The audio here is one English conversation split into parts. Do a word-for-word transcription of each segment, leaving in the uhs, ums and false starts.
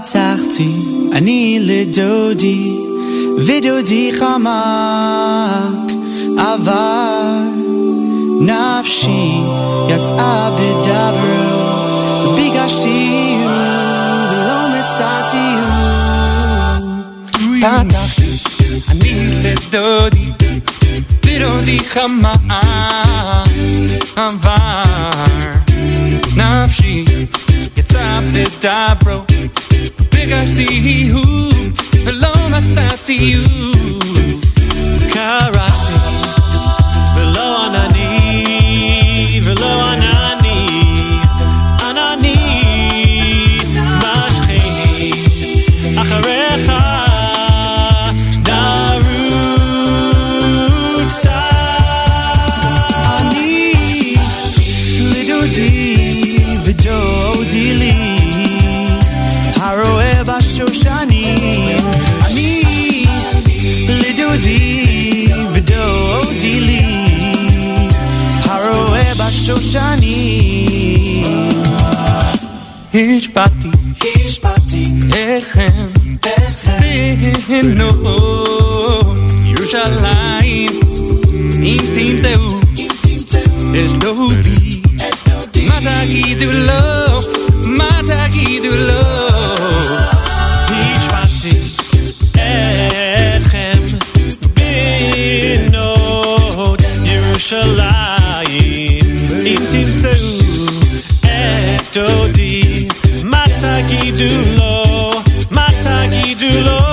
פתחתי, אני לדודי, ודודי חמק, אבל נפשי יצאה בדברו, ביקשתי הוא, ולא מצאתי הוא. פתחתי, אני לדודי, ודודי חמק, אבל נפשי יצא בדברו, ביקשתי הוא, ולא מצאתי הוא. קראתי, ולא ענני, ולא ענני, ענני בשכני, אחריך נרוצה. אני לדודי ודודי לי, הרואה בשושנים. אני לדודי ודודי לי, הרואה בשושנים. השפעתי אתכם ליהנות ירושלים, אם תמצאו את דודי, Mataki do low, Mataki do low. He's passing at him, being no Yerushalayim. Intim so at Dodi, Mataki do low, Mataki do low.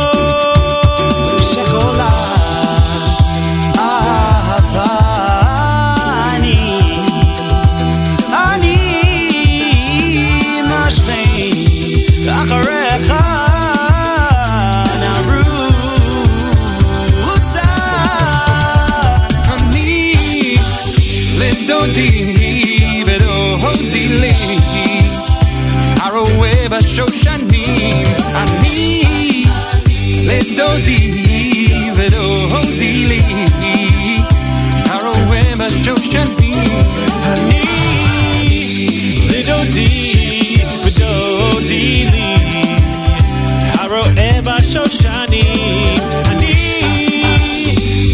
Shoshanim, ani ledodi vedodi li, haroem shoshanim, ani ledodi vedodi li, haroem shoshanim, ani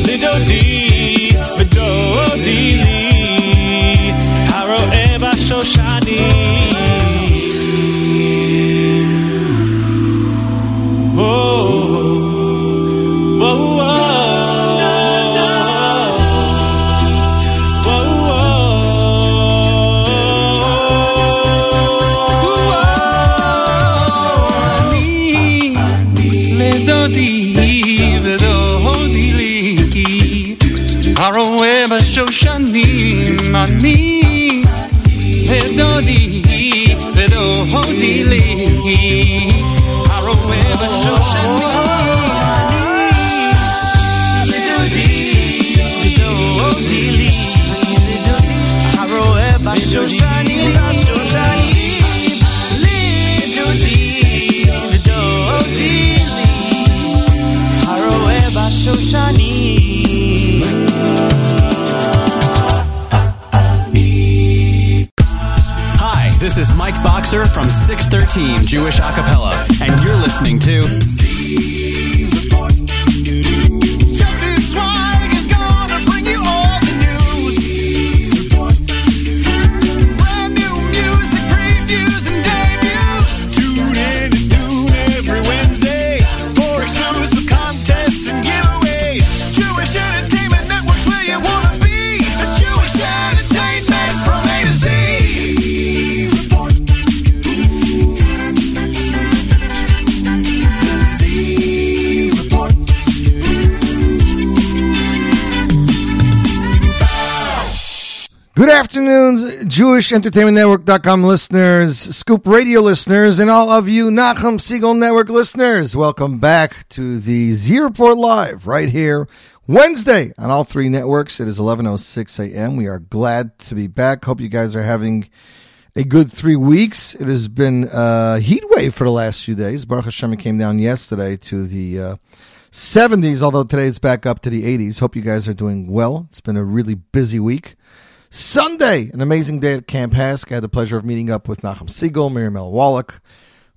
ledodi vedodi li, haroem shoshanim. Ani vedodi vedodi li, haroe bashoshani. Ani vedodi vedodi li, haroe bashoshani bashoshani. Vedodi vedodi li, haroe bashoshani. This is Mike Boxer from six thirteen Jewish Acapella, and you're listening to Z Report. Jesse Swag is gonna bring you all the news. Brand new music previews and debuts. Tune in and tune every Wednesday for exclusive contests and giveaways. Jewish Entertainment Network's where you wanna be. A Jewish Entertainment from A to Z. Good afternoon, Jewish Entertainment Network dot com listeners, Scoop Radio listeners, and all of you Nachum Segal Network listeners. Welcome back to the Z Report Live right here, Wednesday, on all three networks. It is eleven oh six a.m. We are glad to be back. Hope you guys are having a good three weeks. It has been a uh, heat wave for the last few days. Baruch Hashem, it came down yesterday to the Uh, seventies, although today it's back up to the eighties. Hope you guys are doing well. It's been a really busy week. Sunday, an amazing day at Camp H A S C. I had the pleasure of meeting up with Nachum Segal, Miriam El Wallach,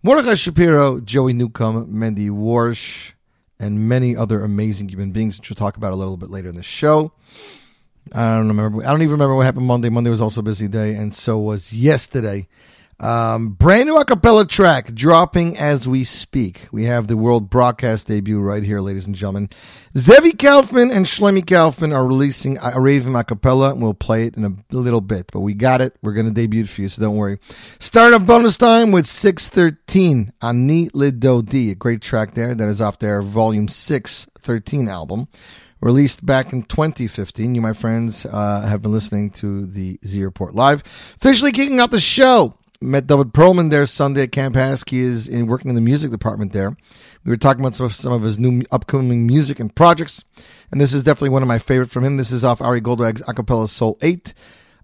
Mordecai Shapiro, Joey Newcomb, Mendy Warsh, and many other amazing human beings that we'll talk about a little bit later in the show. I don't remember. I don't even remember what happened Monday. Monday was also a busy day, and so was yesterday. Um, brand new a cappella track dropping as we speak. We have the world broadcast debut right here, ladies and gentlemen. Zevi Kaufman and Shlomi Kaufman are releasing Arevim a cappella, and we'll play it in a little bit. But we got it. We're going to debut it for you, so don't worry. Start off bonus time with six thirteen, Ani Lidodi, a great track there. That is off their Volume six thirteen album. Released back in twenty fifteen. You, my friends, uh, have been listening to the Z Report Live. Officially kicking off the show. Met David Perlman there Sunday at Camp H A S C. He is in, working in the music department there. We were talking about some of, some of his new upcoming music and projects. And this is definitely one of my favorite from him. This is off Ari Goldwag's Acapella Soul eight.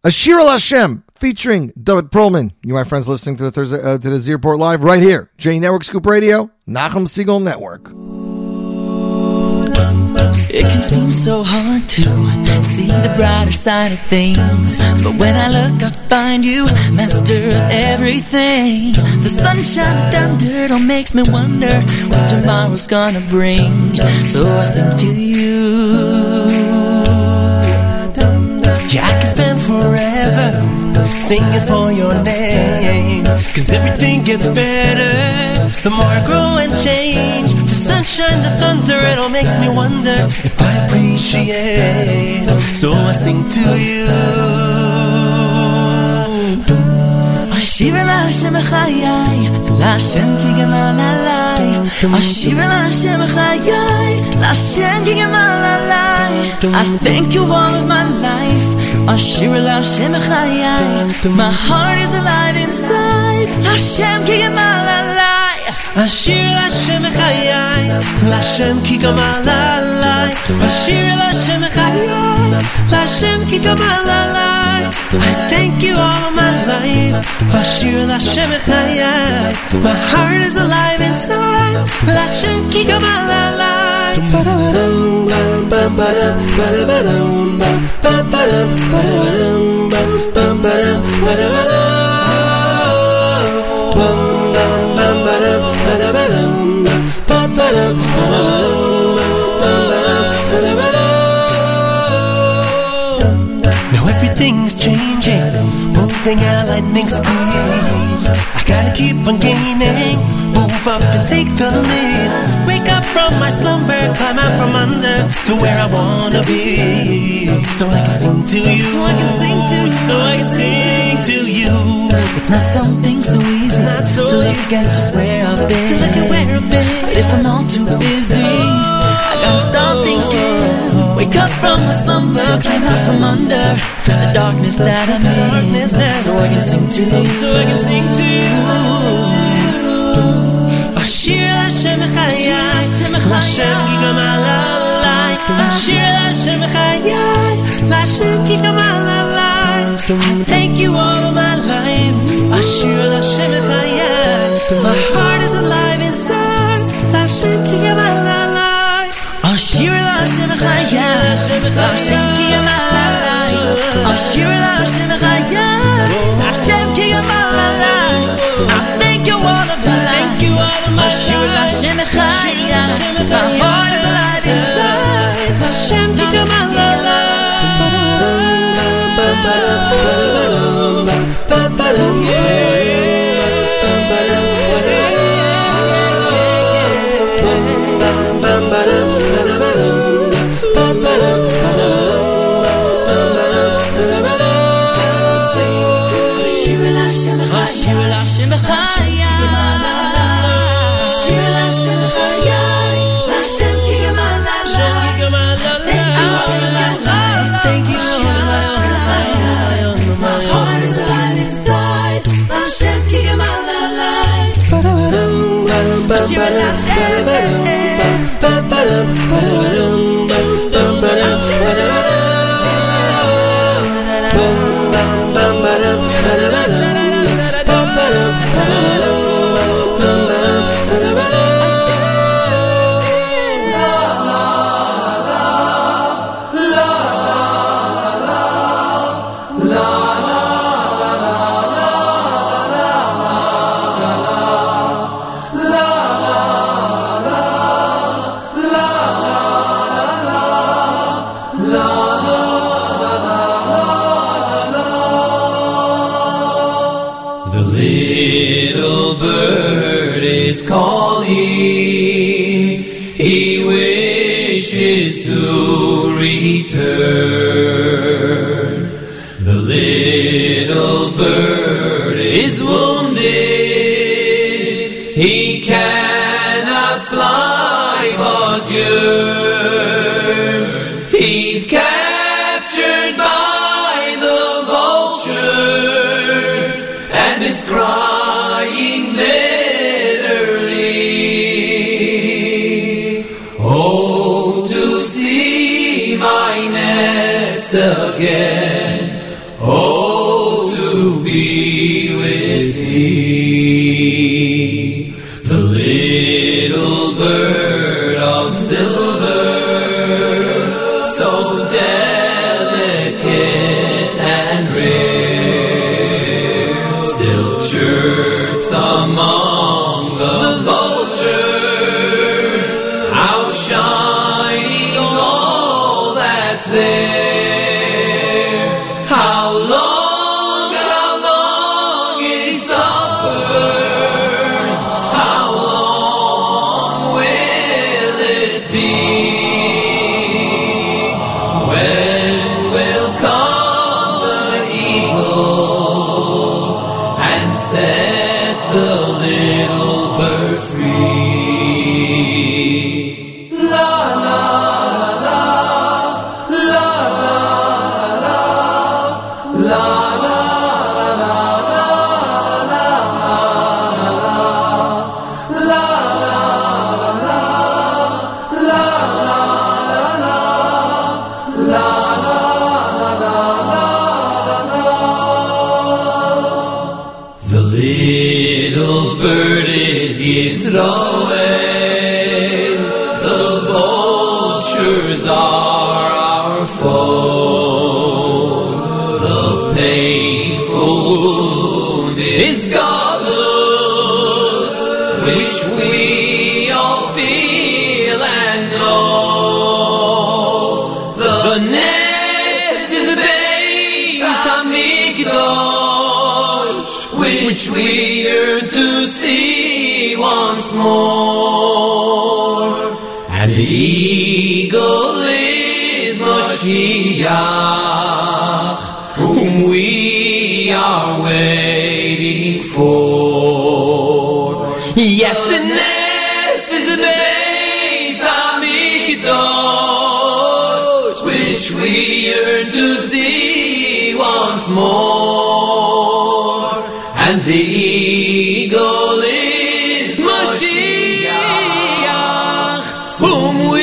Ashir al Hashem featuring David Perlman. You, my friends, listening to the Thursday uh, to the Z Report Live right here. J-Network, Scoop Radio, Nachum Segal Network. It can seem so hard to see the brighter side of things, but when I look I find you master of everything. The sunshine of damn dirt all makes me wonder what tomorrow's gonna bring. So I sing to you. Yeah, I can spend forever singing for your name, cause everything gets better the more I grow and change. The sunshine, the thunder, it all makes me wonder if I appreciate. So I sing to you. Ashir la Hashem chayai, la Hashem ki gemal alai. Ashir la Hashem chayai, la Hashem ki gemal alai. I thank you all of my life. Ashir la Hashem chayai, my heart is alive inside. La Hashem ki gemal alai. Ashir la Hashem chayai, la Hashem ki gemal alai. Ashir la Hashem chayai, la Hashem ki gemal alai. I thank you all my life. Ashir Lashem Echayai, my heart is alive inside. Lashem ki gamal alai. Ba-da-ba-dum, bam ba-dum, ba-da-ba-dum, bam ba-dum, ba-da-ba-dum, bam ba-dum, ba-da-ba-dum, bam ba-dum, ba-da-ba-dum. Everything's changing, moving at a lightning speed. I gotta keep on gaining, move up and take the lead. Wake up from my slumber, climb out from under to where I wanna be. So I can sing to you, so I can sing to you, so I can sing to you. It's not something so easy, not so to look at just where I've been, to look at where I've been. But if I'm all too busy, I gotta start thinking. Wake up from my slumber, climb out from under the darkness that I'm in, so I can sing to you, so I can sing to you. Ashir Hashem Echayai, Lashem ki gamal alai. Ashir Hashem Echayai, Lashem ki gamal alai. I thank you all my life. Ashir Hashem Echayai, my heart is alive inside. Lashem ki gamal alai. Ashir la Hashem Echayai, Hashem ki gamal alai. Ashir la Hashem Echayai, Hashem ki gamal alai. I thank you all of my life. Ashir la Hashem Echayai, my heart is alive inside. Hashem ki gamal alai. is calling, he wishes to return. The little bird is wounded, he cannot fly but yearns. He's captured by the vultures and is crying bitterly. Oh, to see my nest again, oh, to be with thee. The little bird of silver, so delicate and rare, still chirps among the vultures, outshining all that's there. Whom we are waiting for. Yes, the nest is the base of Mikdash, which we yearn to see once more. And the eagle is Mashiach, whom we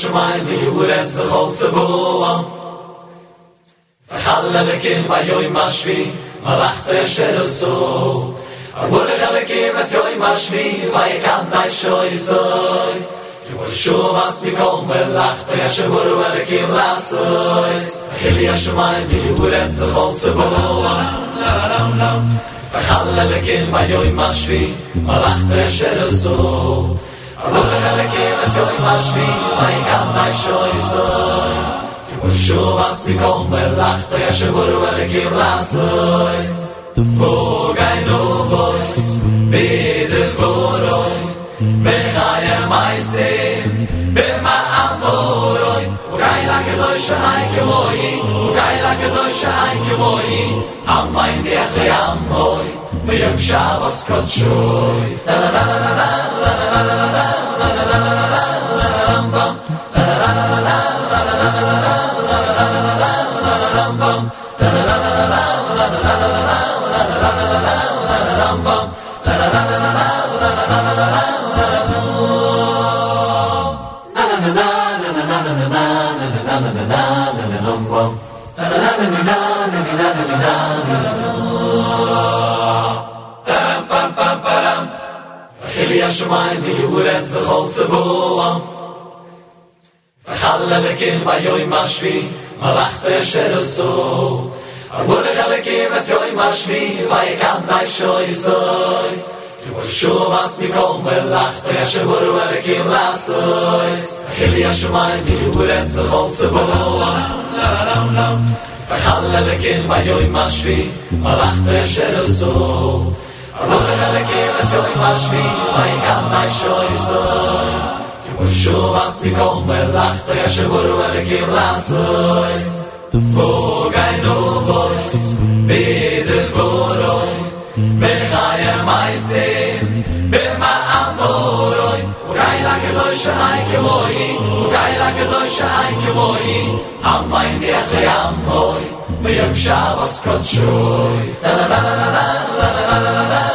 Shammai v'yuretz v'chol tzavua v'chal elekim v'yoyim hashvi malachta yasher usu v'vurech elekim v'yoyim hashvi v'yikad naisho yisoy v'yurshu v'asmikom v'lachta yasher v'ru elekim lasoy v'chili yashammai v'yuretz v'chol tzavua v'chal elekim v'yoyim hashvi malachta yasher usu Avurech elekim v'syoyim hashvi, v'yikad naisho yisoy. Yivushu v'asmikom v'lachta yashivuru elekim lasoy. V'gaynu vois, v'devoroi, v'chayem ha'isei, v'ma'amoroi. V'gay la'kadoy sh'ayin k'moi, v'gay la'kadoy sh'ayin k'moi, ha'mayim di'ach li'amoi, v'yom shavos kodshoi. Da-da-da-da-da-da-da-da-da-da יהיה שמיים ויורץ לכל צבוע וחללקים ביום השביעי מלאכת אשר עשו ערבו לחלקים בסיום השביעי ויקדנאי שויסוי תבורשו מס מכל מלאכת אשר בורו מלאכים לעשוי יהיה שמיים ויורץ לכל צבוע וחללקים ביום השביעי מלאכת אשר עשו What the hell again is going much me like a nice show is you must be come laugh the shuru and give last the boy I know voice be the foro me haya my say be my amor I like the shine que moi I like the shine que moi am mein der am moi me shabas kotchoy la la la la la la la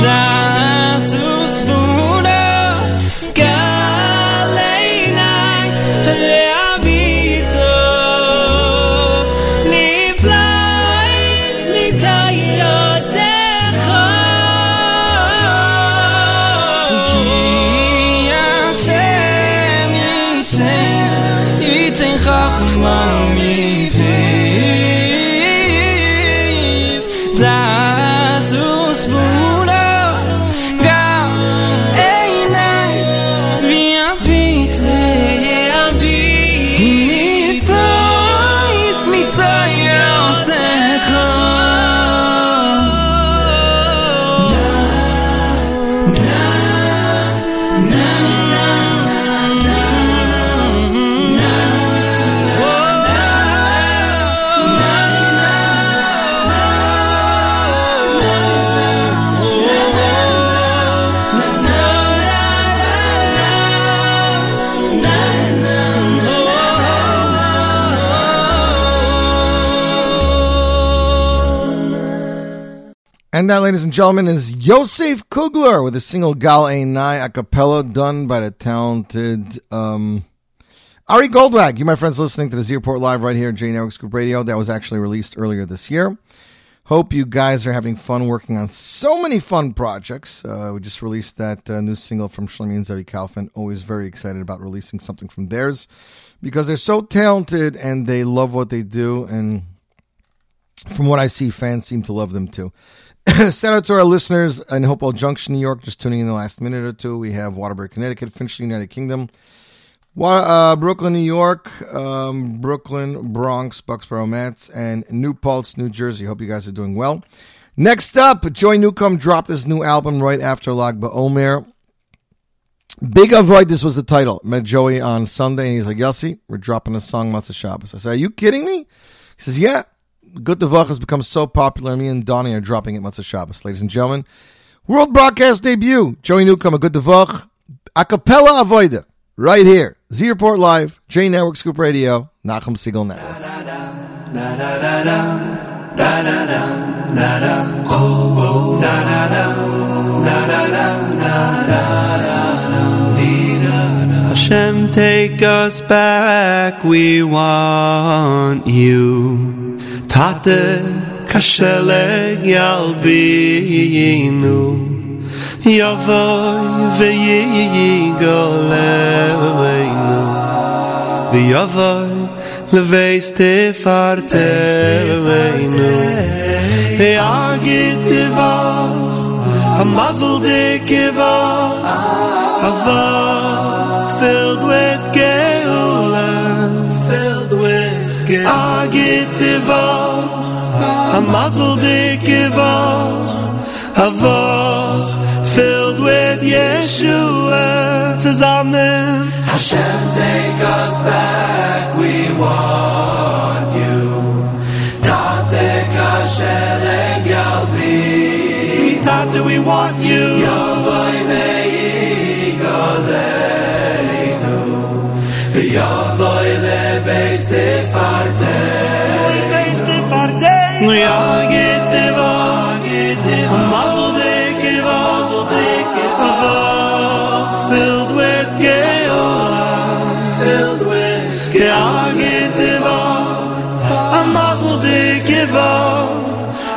That's who's born again. Chachma miviv das usbunot gam einai viapite yadi nitois mitzayosecha na na na And that, ladies and gentlemen, is Yosef Kugler with a single Gal Einai a cappella done by the talented um, Ari Goldwag. You, my friends, listening to the Z Report Live right here at J-Network Scoop Radio. That was actually released earlier this year. Hope you guys are having fun working on so many fun projects. Uh, we just released that uh, new single from Shlomi and Zevi Kaufman. Always very excited about releasing something from theirs because they're so talented and they love what they do. And from what I see, fans seem to love them too. Shout out to our listeners in Hopewell Junction, New York, just tuning in the last minute or two. We have Waterbury, Connecticut, Finchley, United Kingdom, uh, Brooklyn, New York, um, Brooklyn, Bronx, Bucksboro, Mets, and New Paltz, New Jersey. Hope you guys are doing well. Next up, Joey Newcomb dropped his new album right after Lag BaOmer. Big Avoid, this was the title. Met Joey on Sunday, and he's like, Yossi, we're dropping a song, Matzah Shabbos. I said, are you kidding me? He says, yeah. Good Devach has become so popular. Me and Donnie are dropping it Matzah Shabbos. Ladies and gentlemen, world broadcast debut. Joey Newcomb, a Good Devach, a cappella avoida, right here. Z Report Live, J Network, Scoop Radio, Nachum Segal Network. Hashem, take us back. We want you. Tate kasheleg yalbinu Yavoy veyigoleinu V'yavoy leveis tefarteinu Eagit divach, hamazel dikivach Havach filled with geula Filled with geula Agit divach A mazel dikivach, havach, filled with Yeshua, zusammen. Hashem, take us back, we want you. Tate kasheleg yalbi. Tate, we want you. Yovoi meigoleinu, v'yovoi lebeis tefarteinu. We all get the ball, get the ball. A muzzle dick, a muzzle dick, a ball filled with geola, filled with geola. We all get the ball, a muzzle dick, a ball,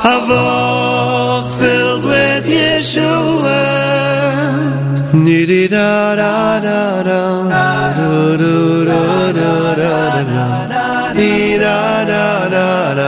a ball filled with Yeshua. Ni di da da da da da da da da da da da. Da da da da da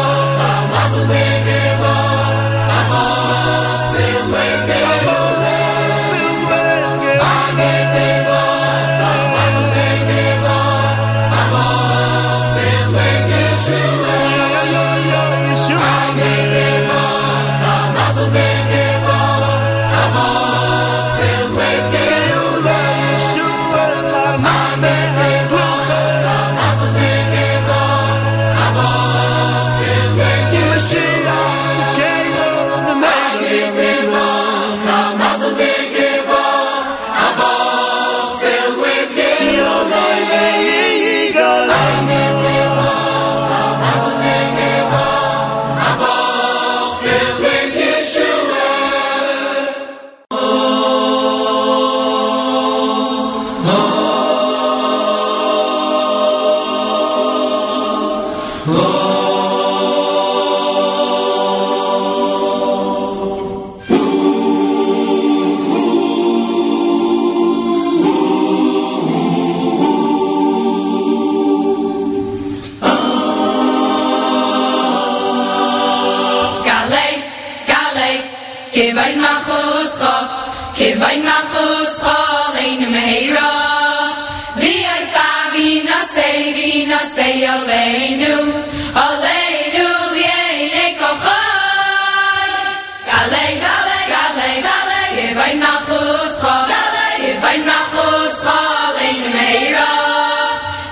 Kivayn machuscha, kivayn machuscha, leinu meheira. V'ayfa v'nasei, v'nasei aleinu, aleinu l'yene kochai. Galei, galei, galei, galei, kivayn machuscha, galei, kivayn machuscha, leinu meheira.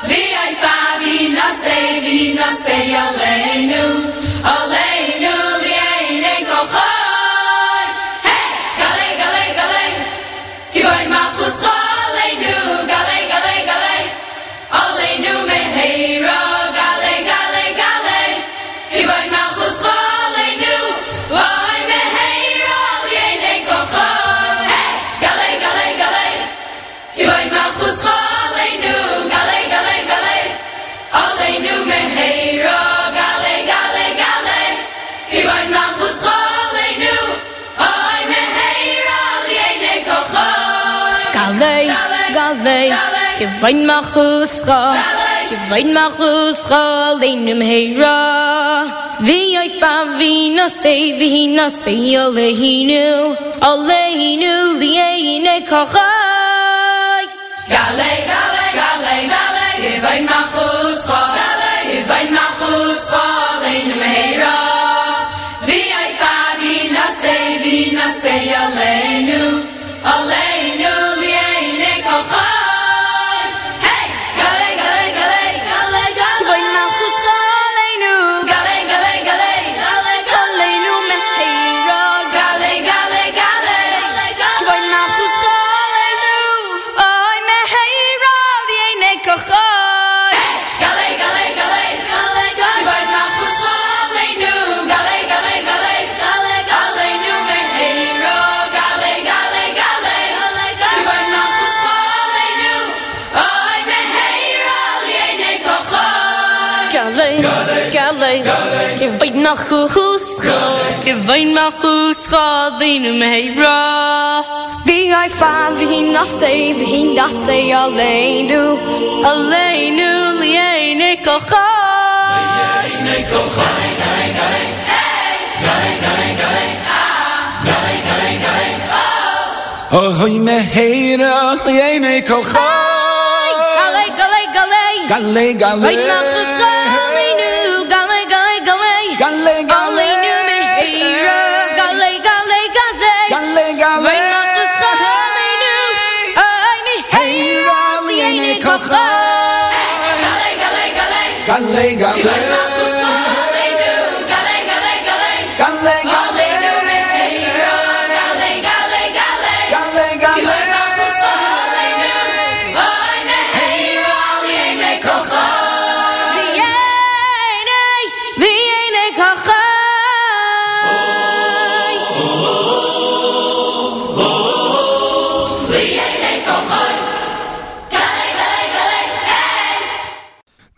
V'ayfa v'nasei, v'nasei aleinu, aleinu l'yene kochai. Kivayn machuscha, kivayn machuscha, leinu meheira. V'yayfa v'nasei, v'nasei aleinu, aleinu l'yeinei kochai. Galei, galei, galei, galei, kivayn machuscha, galei, kivayn machuscha, leinu meheira. V'yayfa v'nasei, v'nasei aleinu, aleinu l'yeinei kochai. Kivayn machuscha, kivayn machuscha, leinu meheira. V'yayfa v'nasei, v'nasei aleinu, aleinu l'yeinei kochai. L'yeinei kochai. Galei, galei, galei, galei, galei, galei, galei, galei, ah. Ohoi meheira, l'yeinei kochai. Galei, galei, galei, galei, galei, kivayn machuscha. Galei, galei,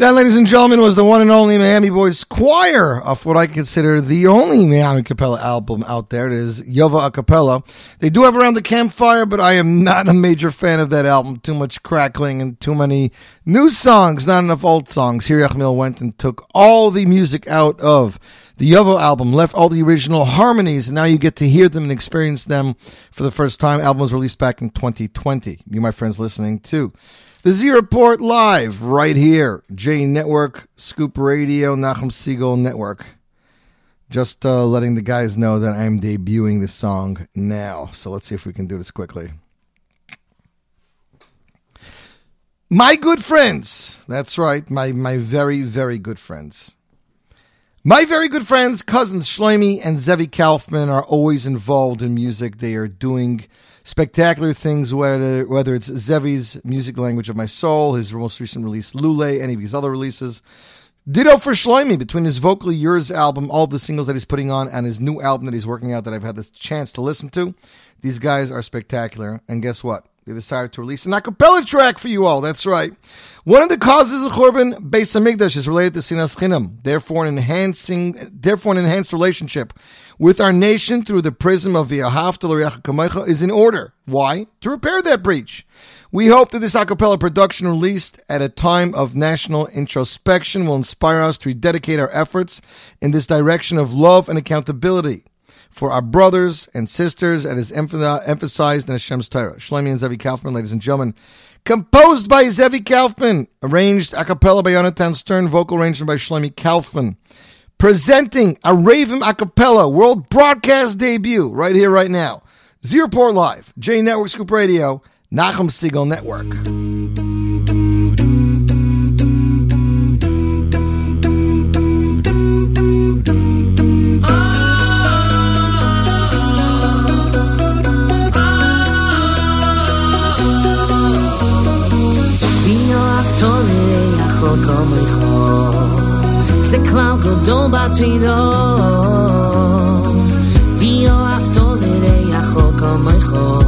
that, ladies and gentlemen, was the one and only Miami Boys Choir off what I consider the only Miami Capella album out there. It is Yova a Cappella. They do have Around the Campfire, but I am not a major fan of that album. Too much crackling and too many new songs, not enough old songs. Here Yachmiel went and took all the music out of the Yovo album, left all the original harmonies, and now you get to hear them and experience them for the first time. The album was released back in twenty twenty. You, my friends, listening to the Z Report Live, right here. J-Network, Scoop Radio, Nachum Segal Network. Just uh, letting the guys know that I'm debuting this song now. So let's see if we can do this quickly. My good friends. That's right. My, my very, very good friends. My very good friends, cousins Shlomi and Zevi Kaufman, are always involved in music. They are doing spectacular things, whether whether it's Zevi's Music Language of My Soul, his most recent release, Lule, any of his other releases. Ditto for Shlomi, between his Vocally Yours album, all the singles that he's putting on, and his new album that he's working out that I've had this chance to listen to. These guys are spectacular. And guess what? They decided to release an a cappella track for you all. That's right. One of the causes of Churban Beis Hamikdash is related to Sinas Chinam, therefore an enhancing, therefore an enhanced relationship with our nation through the prism of V'ahavta l'reacha kamocha is in order. Why? To repair that breach. We hope that this a cappella production, released at a time of national introspection, will inspire us to rededicate our efforts in this direction of love and accountability. for our brothers and sisters and is emphasized in Hashem's Torah. Shlomi and Zevi Kaufman, ladies and gentlemen. Composed by Zevi Kaufman. Arranged a cappella by Yonatan Stern. Vocal arrangement by Shlomi Kaufman. Presenting a Ravim a cappella world broadcast debut right here, right now. Z Report Live, J-Network, Scoop Radio, Nachum Segal Network. זה כלל גדול בתינו ויואבתו לריח או כמחו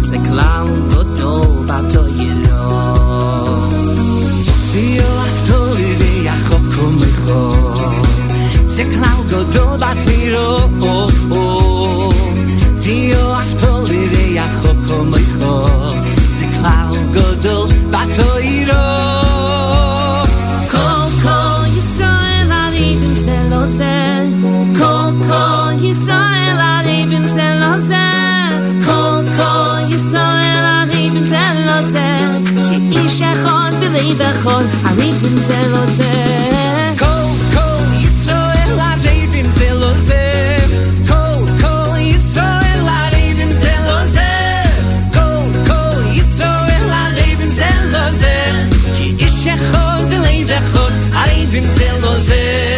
זה כלל גדול בתינו ויואבתו לריח או כמחו זה כלל גדול בתינו ויואבתו לריח או כמחו זה כלל גדול בתינו Kol kol Yisrael arivim zelo zeh Kol kol Yisrael arivim zelo zeh Ki ish echad b'leiv echad arivim zelo zeh Kol kol Yisrael arivim zelo zeh Kol kol Yisrael arivim zelo zeh Kol kol Yisrael arivim zelo zeh Ki ish echad b'leiv echad arivim zelo zeh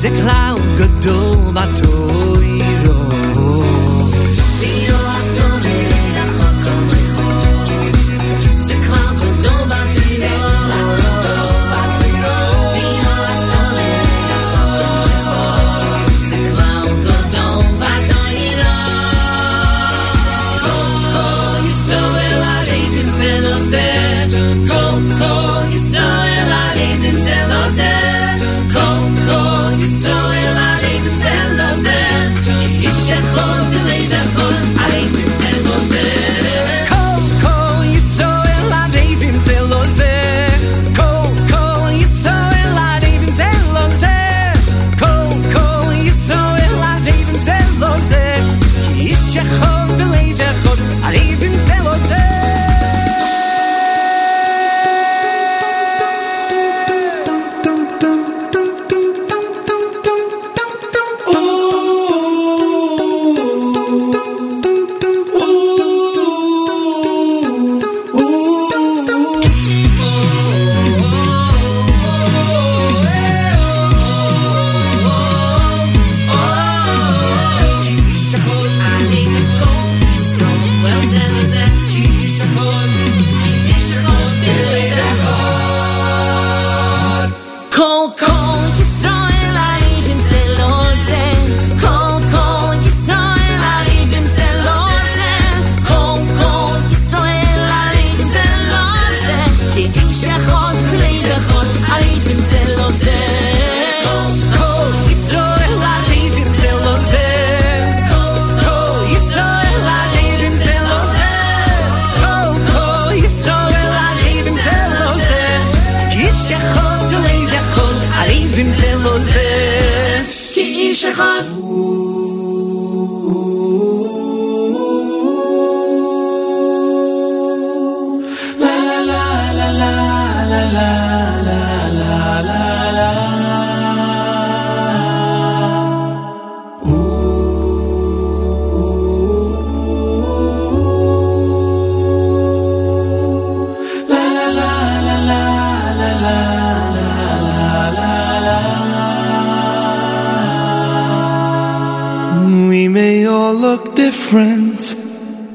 The cloud gadol batoiro Dio aftoli yachokomecho The cloud gadol batoiro Dio aftoli yachokomecho The cloud gadol batoiro Kol Yisrael arevim zelo zeh Kol Yisrael arevim zelo zeh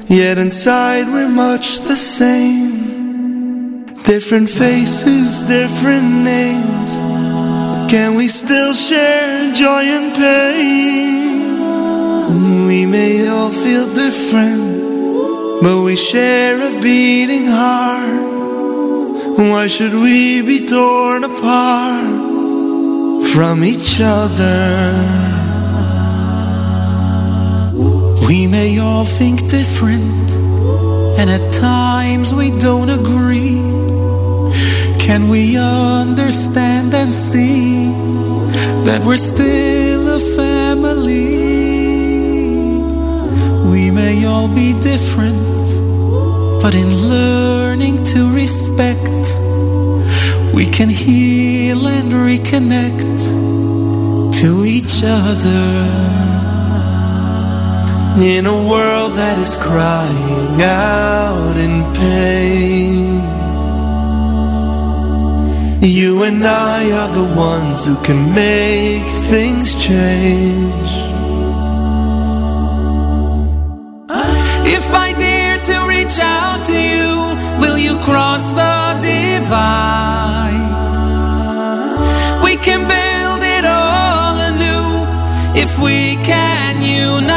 Yet inside we're much the same. Different faces, different names. But can we still share joy and pain? We may all feel different, but we share a beating heart. Why should we be torn apart? from each other. We may all think different, and at times we don't agree. Can we understand and see that we're still a family? We may all be different, but in learning to respect, we can heal and reconnect to each other. In a world that is crying out in pain, you and I are the ones who can make things change. If I dare to reach out to you, will you cross the divide? Can build it all anew if we can unite.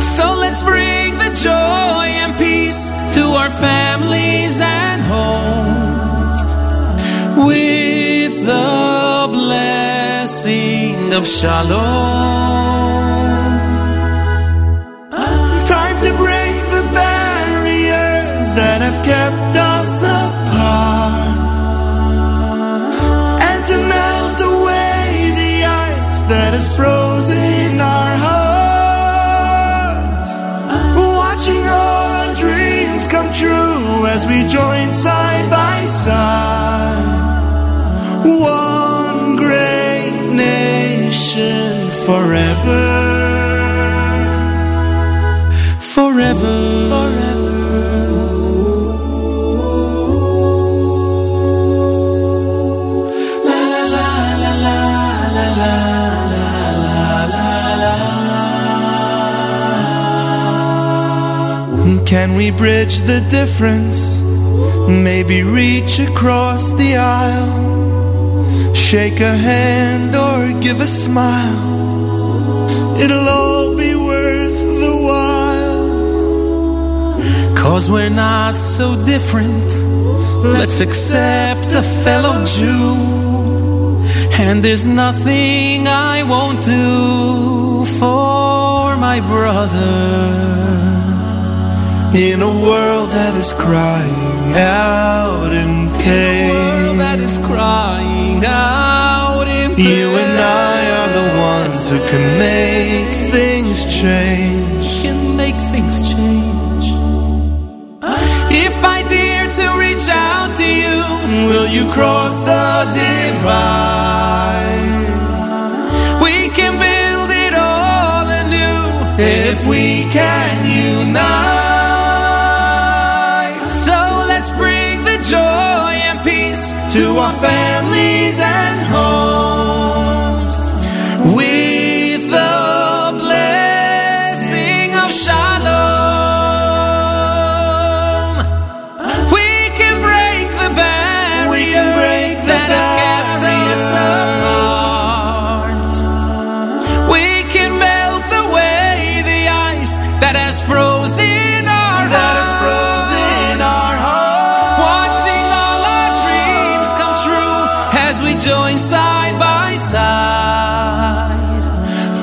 So let's bring the joy and peace to our families and homes with the blessing of shalom. Time to break the barriers that have kept us apart, that is frozen our hearts. Watching all our dreams come true as we join side by side. One great nation forever. Forever. Forever. Can we bridge the difference? Maybe reach across the aisle, shake a hand or give a smile. It'll all be worth the while. 'Cause we're not so different. Let's accept a fellow Jew. And there's nothing I won't do for my brother. In a world that is crying out in pain, in a world that is crying out in pain, you and I are the ones who can make things change. Can make things change. If I dare to reach out to you, will you cross the divide? We can build it all anew if we can unite. To our families and homes with the blessing of shalom. We can break the barriers break the that have kept us apart. We can melt away the ice that has frozen our that hearts. Has frozen our hearts. Watching all our dreams true as we join side by side.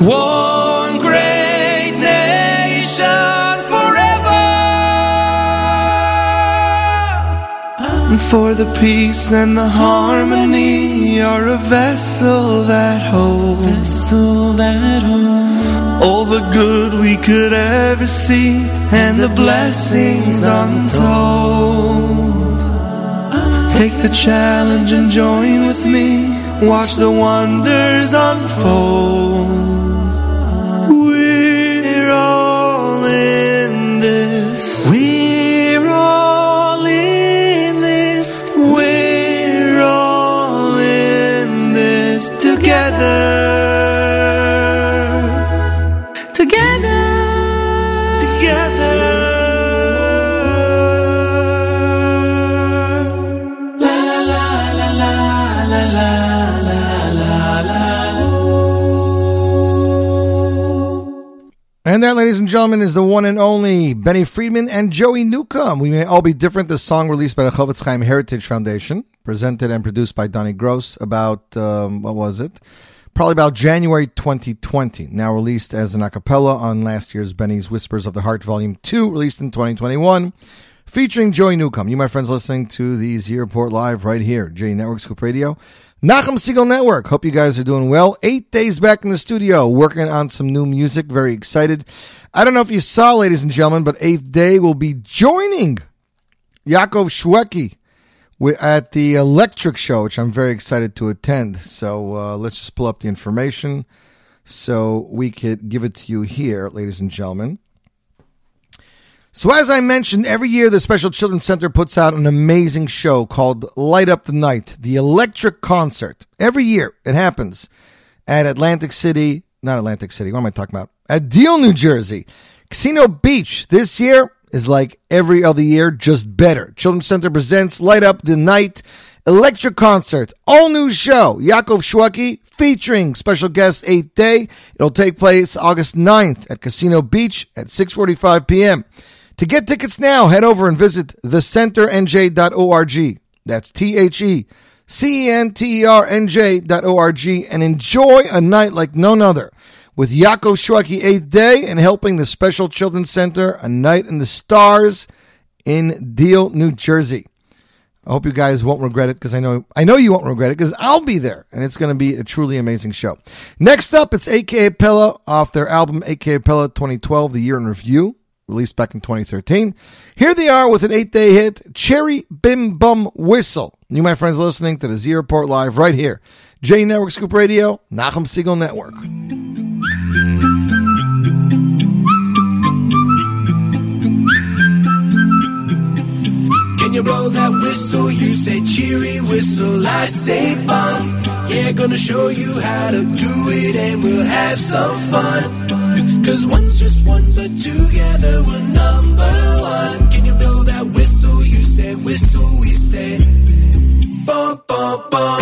One great nation forever. For the peace and the harmony are a vessel that holds, vessel that holds all the good we could ever see and the blessings untold. Take the challenge and join with me. Watch the wonders unfold. We're all in this. We're all in this. We're all in this together. Together. Together. And that, ladies and gentlemen, is the one and only Benny Friedman and Joey Newcomb. We May All Be Different, this song released by the Chavetz Chaim Heritage Foundation, presented and produced by Donnie Gross about, um, what was it? Probably about January twenty twenty, now released as an a cappella on last year's Benny's Whispers of the Heart Volume two, released in twenty twenty-one, featuring Joey Newcomb. You, my friends, listening to the Z Report Live right here, J-Network, Scoop Radio, Nachum Segal Network. Hope you guys are doing well. Eight days back in the studio, working on some new music. Very excited. I don't know if you saw, ladies and gentlemen, but Eighth Day will be joining Yaakov Shwekey at the Electric Show, which I'm very excited to attend. So uh, let's just pull up the information so we could give it to you here, ladies and gentlemen. So as I mentioned, every year the Special Children's Center puts out an amazing show called Light Up the Night, the Electric Concert. Every year it happens at Atlantic City, not Atlantic City, what am I talking about? At Deal, New Jersey. Casino Beach this year is like every other year, just better. Children's Center presents Light Up the Night Electric Concert, all new show. Yaakov Shwekey featuring special guest Eighth Day. It'll take place August ninth at Casino Beach at six forty-five p.m. To get tickets now, head over and visit the center n j dot org. That's T H E C E N T E R N J dot org, and enjoy a night like none other with Yaakov Shwekey, Eighth Day, and helping the Special Children's Center, A Night in the Stars in Deal, New Jersey. I hope you guys won't regret it, because I know I know you won't regret it, because I'll be there, and it's going to be a truly amazing show. Next up, it's A K A Pella off their album A K A Pella twenty twelve, The Year in Review, released back in twenty thirteen. Here they are with an eight-day hit, Cherry Bim Bum Whistle. You, my friends, listening to the Z Report Live right here. J Network Scoop Radio, Nachum Segal Network. Can you blow that whistle? You say cheery whistle, I say bum. Yeah, gonna show you how to do it, and we'll have some fun. Cause one's just one, but together we're number one. Can you blow that whistle? You say whistle, we say bum, bum, bum.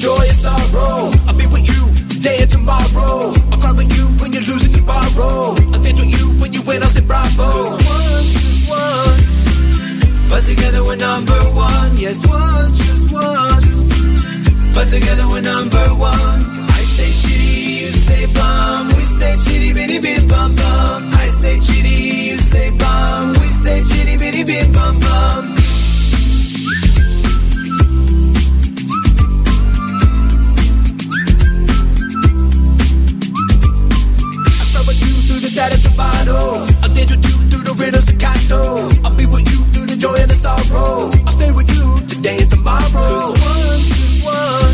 Joy and sorrow, I'll be with you today and tomorrow. I'll cry with you when you lose and you borrow. I'll dance with you when you win, I'll say bravo. Cause one's just one, but together we're number one. Yes, one's just one, but together we're number one. I say chitty, you say bum. We say chitty bitty bim bum bum. I say chitty, you say bum. We say chitty bitty bim bum bum. Out of bottle. I'll dance with you through the riddles of Kato. I'll be with you through the joy and the sorrow. I'll stay with you today and tomorrow. Cause one's just one,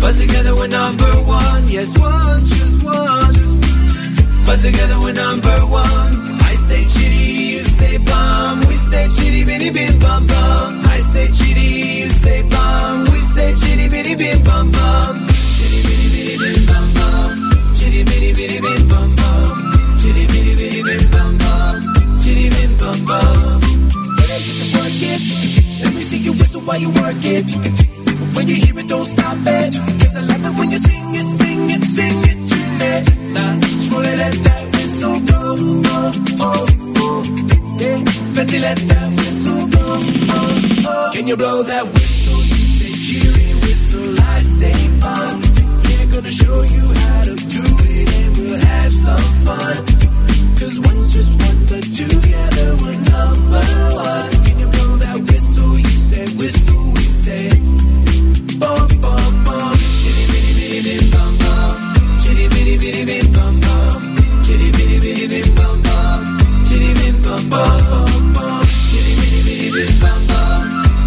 but together we're number one. Yes, one's just one, but together we're number one. I say chitty, you say bum. We say chitty bitty bim bum bum. I say chitty, you say bum. We say chitty bitty bim bum bum. Chitty bitty bitty bim bum bim. Chitty bitty bitty bim bum bum. Chitty bitty bitty bim bum bum. Chitty bim bum bum. Let me see you work it. Let me see you whistle while you work it. When you hear it, don't stop it. Cause I love it when you sing it, sing it, sing it to me. Now, just wanna let that whistle go. Oh, oh, oh. Yeah, fancy let that whistle go. Oh, oh. Can you blow that whistle? You say cheery whistle, I say bum. Gonna show you how to do it, and we'll have some fun. Cause one's just one, but together we're number one. Can you blow that whistle? You say whistle, we say bum bum bum. Chitty bitty bitty bim bum bum. Chitty bitty bitty bim bum bum. Chitty bitty bitty bim bum bum. Chitty bim bum bum bum. Chitty bitty bitty bim bum bum.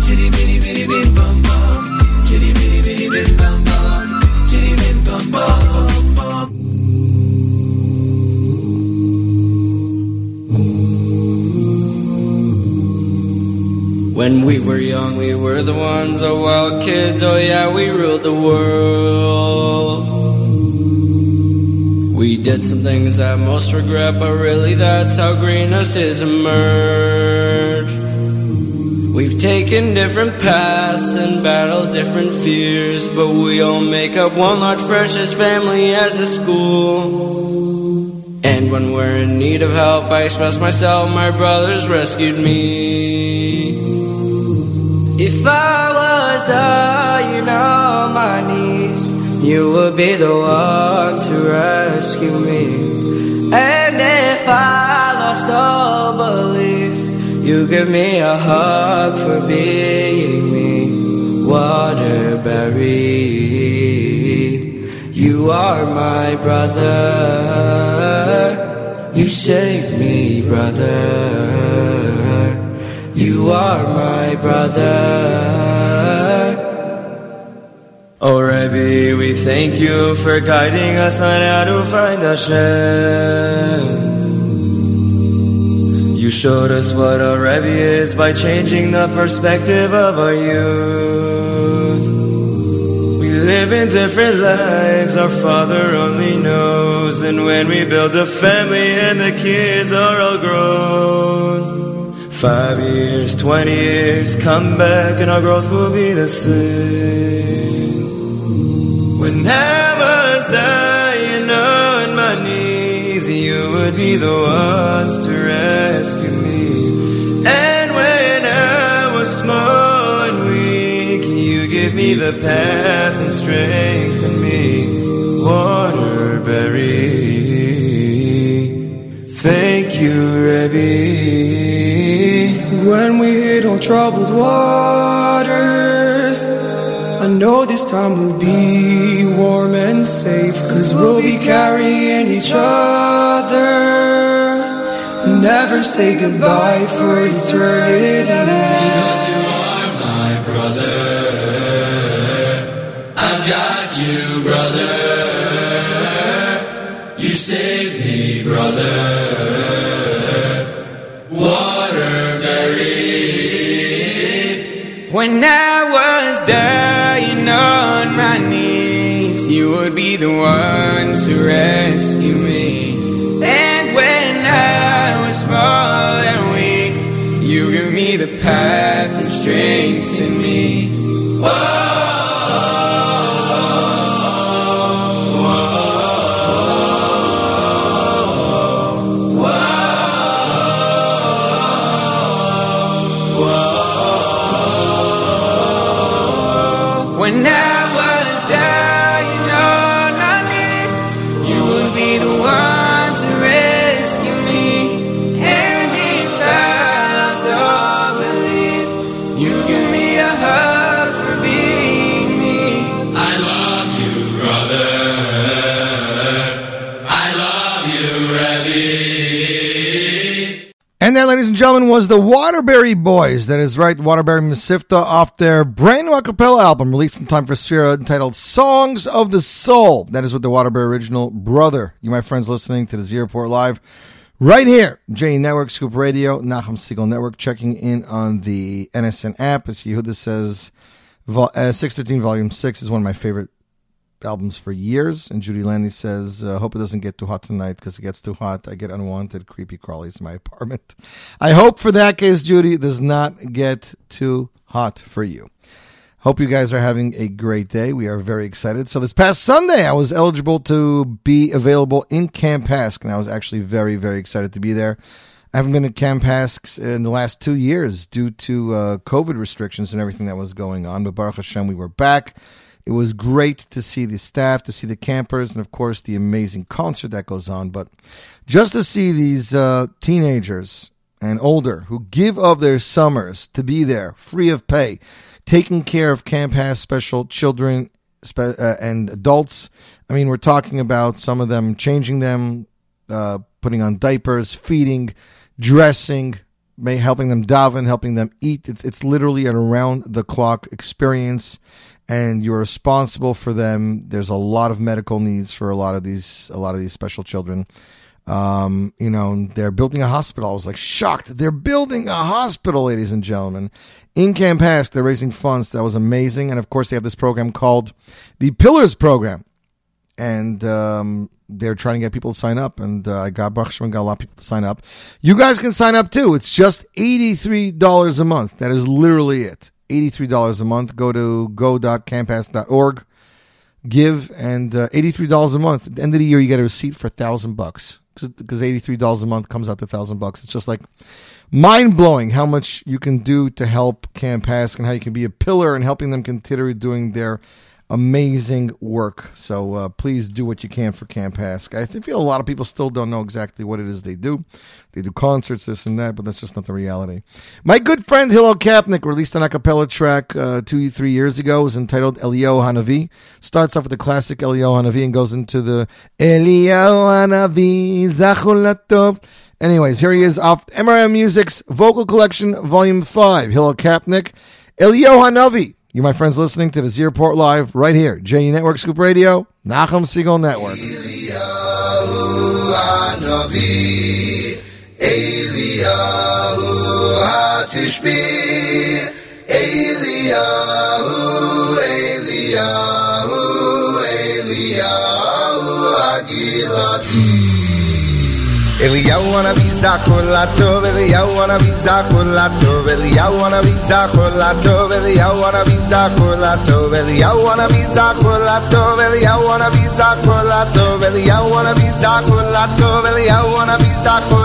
Chitty bitty bitty bim bum bum. Chitty bitty bitty bim bum bum. When we were young, we were the ones, oh wild kids, oh yeah, we ruled the world. We did some things that most regret, but really that's how greenness is emerged. We've taken different paths and battled different fears, but we all make up one large precious family as a school. And when we're in need of help, I express myself, my brothers rescued me. If I was dying on my knees, you would be the one to rescue me. And if I lost all belief, you give me a hug for being me. Waterbury, you are my brother. You saved me, brother. You are my brother. Oh Rebbe, we thank you for guiding us on how to find Hashem. You showed us what a Rebbe is by changing the perspective of our youth. We live in different lives, our Father only knows. And when we build a family and the kids are all grown, Five years, twenty years, come back and our growth will be the same. When I was dying on my knees, you would be the ones to rescue me. And when I was small and weak, you gave me the path and strengthened me. Waterbury, thank you, Rebbe. When we hit on troubled waters, I know this time we'll be warm and safe, cause we'll be carrying each other. Never say goodbye for eternity, because you are my brother. I've got you, brother. You saved me, brother. Waterbury. When I was dying on my knees, you would be the one to rescue me. And when I small and weak, you give me the path and strengthen me. Whoa, whoa, whoa, whoa, whoa. When I And that, ladies and gentlemen, was the Waterbury Boys. That is right, Waterbury Masifta, off their brand new a cappella album released in time for Sphera, entitled Songs of the Soul. That is with the Waterbury Original. Brother, you, my friends, listening to the Z Report Live right here. J-Network, Scoop Radio, Nachum Segal Network, checking in on the N S N app. I see who this says. Vol- uh, six thirteen Volume six is one of my favorite albums for years. And Judy Landy says, uh, hope it doesn't get too hot tonight, because it gets too hot, I get unwanted creepy crawlies in my apartment. I hope for that case, Judy, it does not get too hot for you. Hope you guys are having a great day. We are very excited. So this past Sunday, I was eligible to be available in Camp H A S C, and I was actually very, very excited to be there. I haven't been at Camp H A S C in the last two years due to uh, COVID restrictions and everything that was going on, but Baruch Hashem, we were back. It was great to see the staff, to see the campers, and, of course, the amazing concert that goes on. But just to see these uh, teenagers and older who give up their summers to be there, free of pay, taking care of Camp H A S C special children spe- uh, and adults. I mean, we're talking about some of them changing them, uh, putting on diapers, feeding, dressing, may helping them daven, helping them eat. It's, it's literally an around-the-clock experience. And you're responsible for them. There's a lot of medical needs for a lot of these, a lot of these special children. Um, you know, they're building a hospital. I was like shocked. They're building a hospital, ladies and gentlemen, in Camp H A S C. They're raising funds. That was amazing. And of course, they have this program called the Pillars Program. and um, they're trying to get people to sign up, and uh, I got Baruch Hashem, got a lot of people to sign up. You guys can sign up too. It's just eighty-three dollars a month. That is literally it. eighty-three dollars a month. Go to go dot camp hask dot org. Give, and uh, eighty-three dollars a month. At the end of the year, you get a receipt for a thousand bucks, because eighty-three dollars a month comes out to a thousand bucks. It's just like mind-blowing how much you can do to help Camp HASC and how you can be a pillar in helping them continue doing their amazing work. So uh, please do what you can for Camp HASC. I feel a lot of people still don't know exactly what it is they do. They do concerts, this and that, but that's just not the reality. My good friend Hillel Kapnik released an a cappella track uh, two, three years ago. It was entitled Eliyahu Hanavi. Starts off with the classic Eliyahu Hanavi and goes into the Eliyahu Hanavi Zachulatov. Anyways, here he is off M R M Music's Vocal Collection Volume five. Hillel Kapnik, Eliyahu Hanavi. You, my friends, listening to the Z Report Live right here. J-Network, Scoop Radio, Nachum Segal Network. Eliyahu Hanavi, Eliyahu HaTishbi, Eliyahu, Eliyahu, Eliyahu HaGiladi. Eliyahu Hanavi Zachor Latov, Eliyahu Hanavi Zachor Latov, Eliyahu Hanavi Zachor Latov, Eliyahu Hanavi Zachor Latov, Eliyahu Hanavi Zachor Latov, Eliyahu Hanavi Zachor Latov, Eliyahu Hanavi Zachor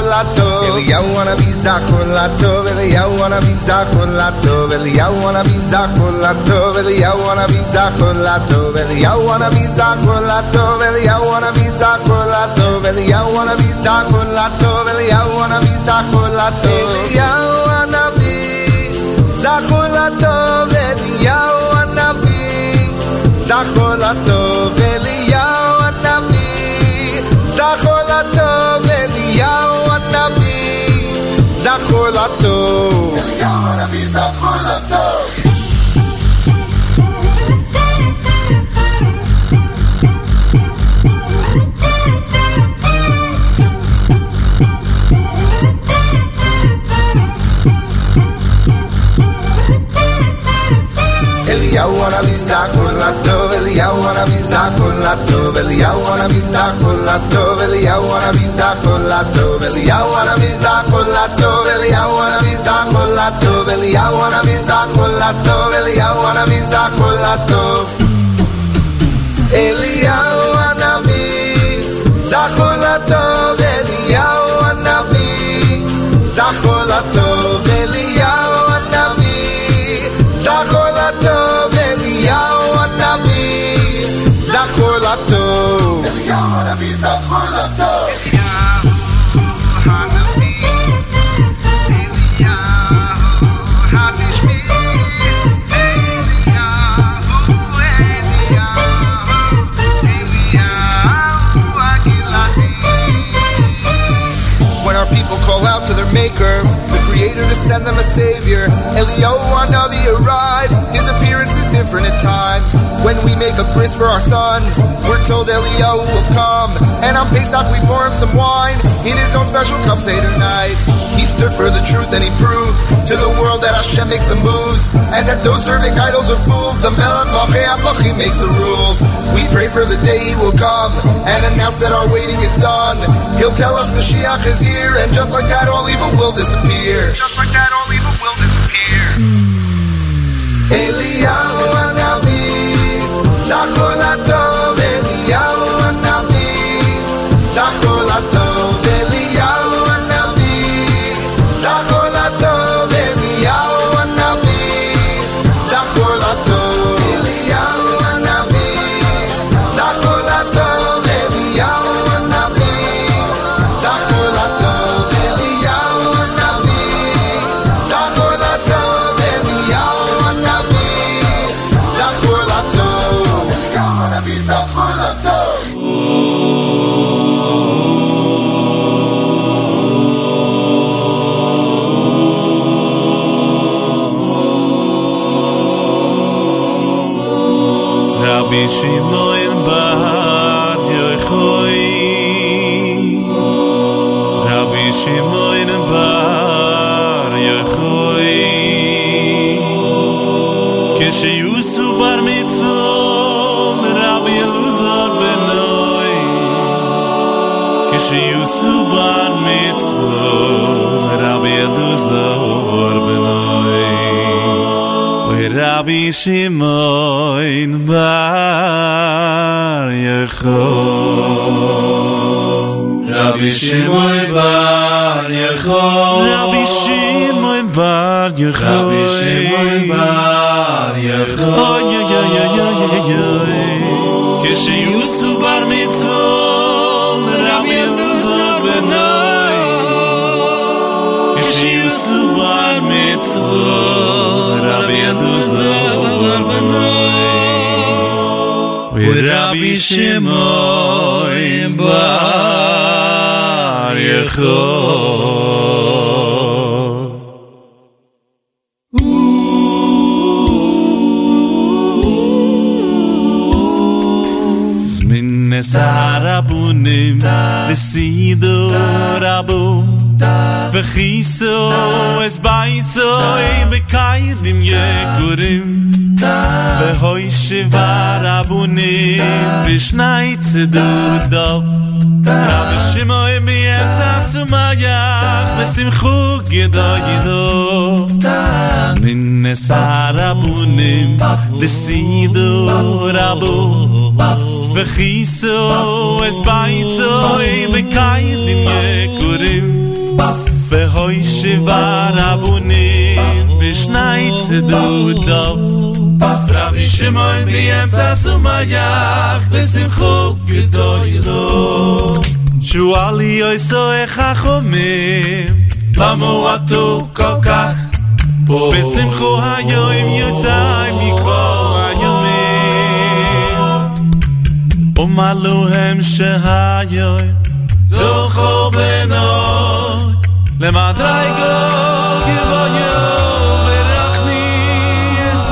Latov, Eliyahu Hanavi Zachor Latov, Eliyahu Hanavi Zachor Latov, Eliyahu Hanavi Zachor Latov, Eliyahu Hanavi Zachor Latov, Eliyahu Hanavi Zachor Latov, Eliyahu Hanavi Zachor Latov, Eliyahu Hanavi Zachor Latov, Eliyahu Hanavi Zachor Latov, Eliyahu Hanavi Zachor Latov, Eliyahu Hanavi Zachor Latov, Eliyahu Hanavi Zachor Latov, Eliyahu Hanavi Zachor Latov, Eliyahu Hanavi Zachor Latov, Eliyahu Hanavi Zachor Latov. Eliyahu Hanavi Zachor Latov, Eliyahu Hanavi Zachor Latov, Eliyahu Hanavi Zachor Latov, Eliyahu Hanavi Zachor Latov, Eliyahu Hanavi Zachor Latov, Eliyahu Hanavi Zachor Latov, Eliyahu Hanavi Zachor Latov, Eliyahu Hanavi Zachor Latov, Eliyahu Hanavi Zachor Latov, Eliyahu Hanavi Zachor Latov, Eliyahu Hanavi Zachor Latov. Zachor Latov, Eliyahu Hanavi Zachor Latov, Eliyahu Hanavi, Eliyahu HaTishbi, Eliyahu, Eliyahu, Eliyahu HaGiladi. When our people call out to their Maker, the Creator to send them a Savior, Eliyahu Hanavi arrives. His appearance is different at times. When we make a bris for our sons, we're told Eliyahu will come. And on Pesach we pour him some wine in his own special cup, Seder night. He stood for the truth and he proved to the world that Hashem makes the moves, and that those serving idols are fools. The Melech Malchei Amlachim makes the rules. We pray for the day he will come and announce that our waiting is done. He'll tell us Mashiach is here, and just like that all evil will disappear. Just like that all evil will disappear. Eliyahu Hanavi, Zachor Latov, Eliyahu Hanavi, Zachor Latov, Eliyahu Hanavi, Zachor Latov, Eliyahu Hanavi, Zachor Latov, Eliyahu Hanavi, Zachor Latov, Eliyahu Hanavi, Zachor Latov, Eliyahu Hanavi, Zachor Latov, Eliyahu. Rabbi Shimon bar Yochai, Rabbi Shimon bar Yochai, Keshe Yusu bar Mitzvah, Rabbi Elazar ben Noah. Rabbi Shimon Bar Yochai, Rabbi Shimon Bar Yochai, Rabbi Shimon Bar Yochai, Rabbi Shimon Bar Yochai, oh yeah yeah yeah yeah yeah yeah, Kishyusu Bar Mitzvot, Rabbi Elazar Benai, Kishyusu Bar Mitzvot. With Rabbi Shimon Bar Yochai. Sarabunim Vesido Rabu Vechiso Esbaiso Vekaidim Yekurim Vehoishiva Rabunim Vishnai Tzedu Dov Rabbi Shimon Biemza Sumayach Vesimchu Gedo Gedo Minnes Harabunim Vesido Rabu Vechiso es baiso e le kaidim yekurim Behoi shiva rabunim Vishnai tzedu dov Rabbi Shimon b'yem tzasu mayach Vesimcho gedoylo Shuali oiso echa chomim Lamo atu kokach Vesimcho hayoim yuzai mikol ומלוהם שהיוי זוכו בנוי למדרגו גבויו ורחניס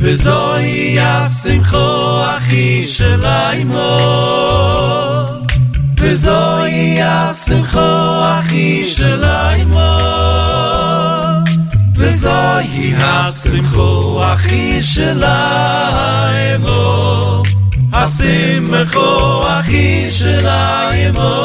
וזוהי השמחו הכי של האימות וזוהי השמחו הכי של האימות וזוהי השמחו הכי של האימות השמחו הכי של האימו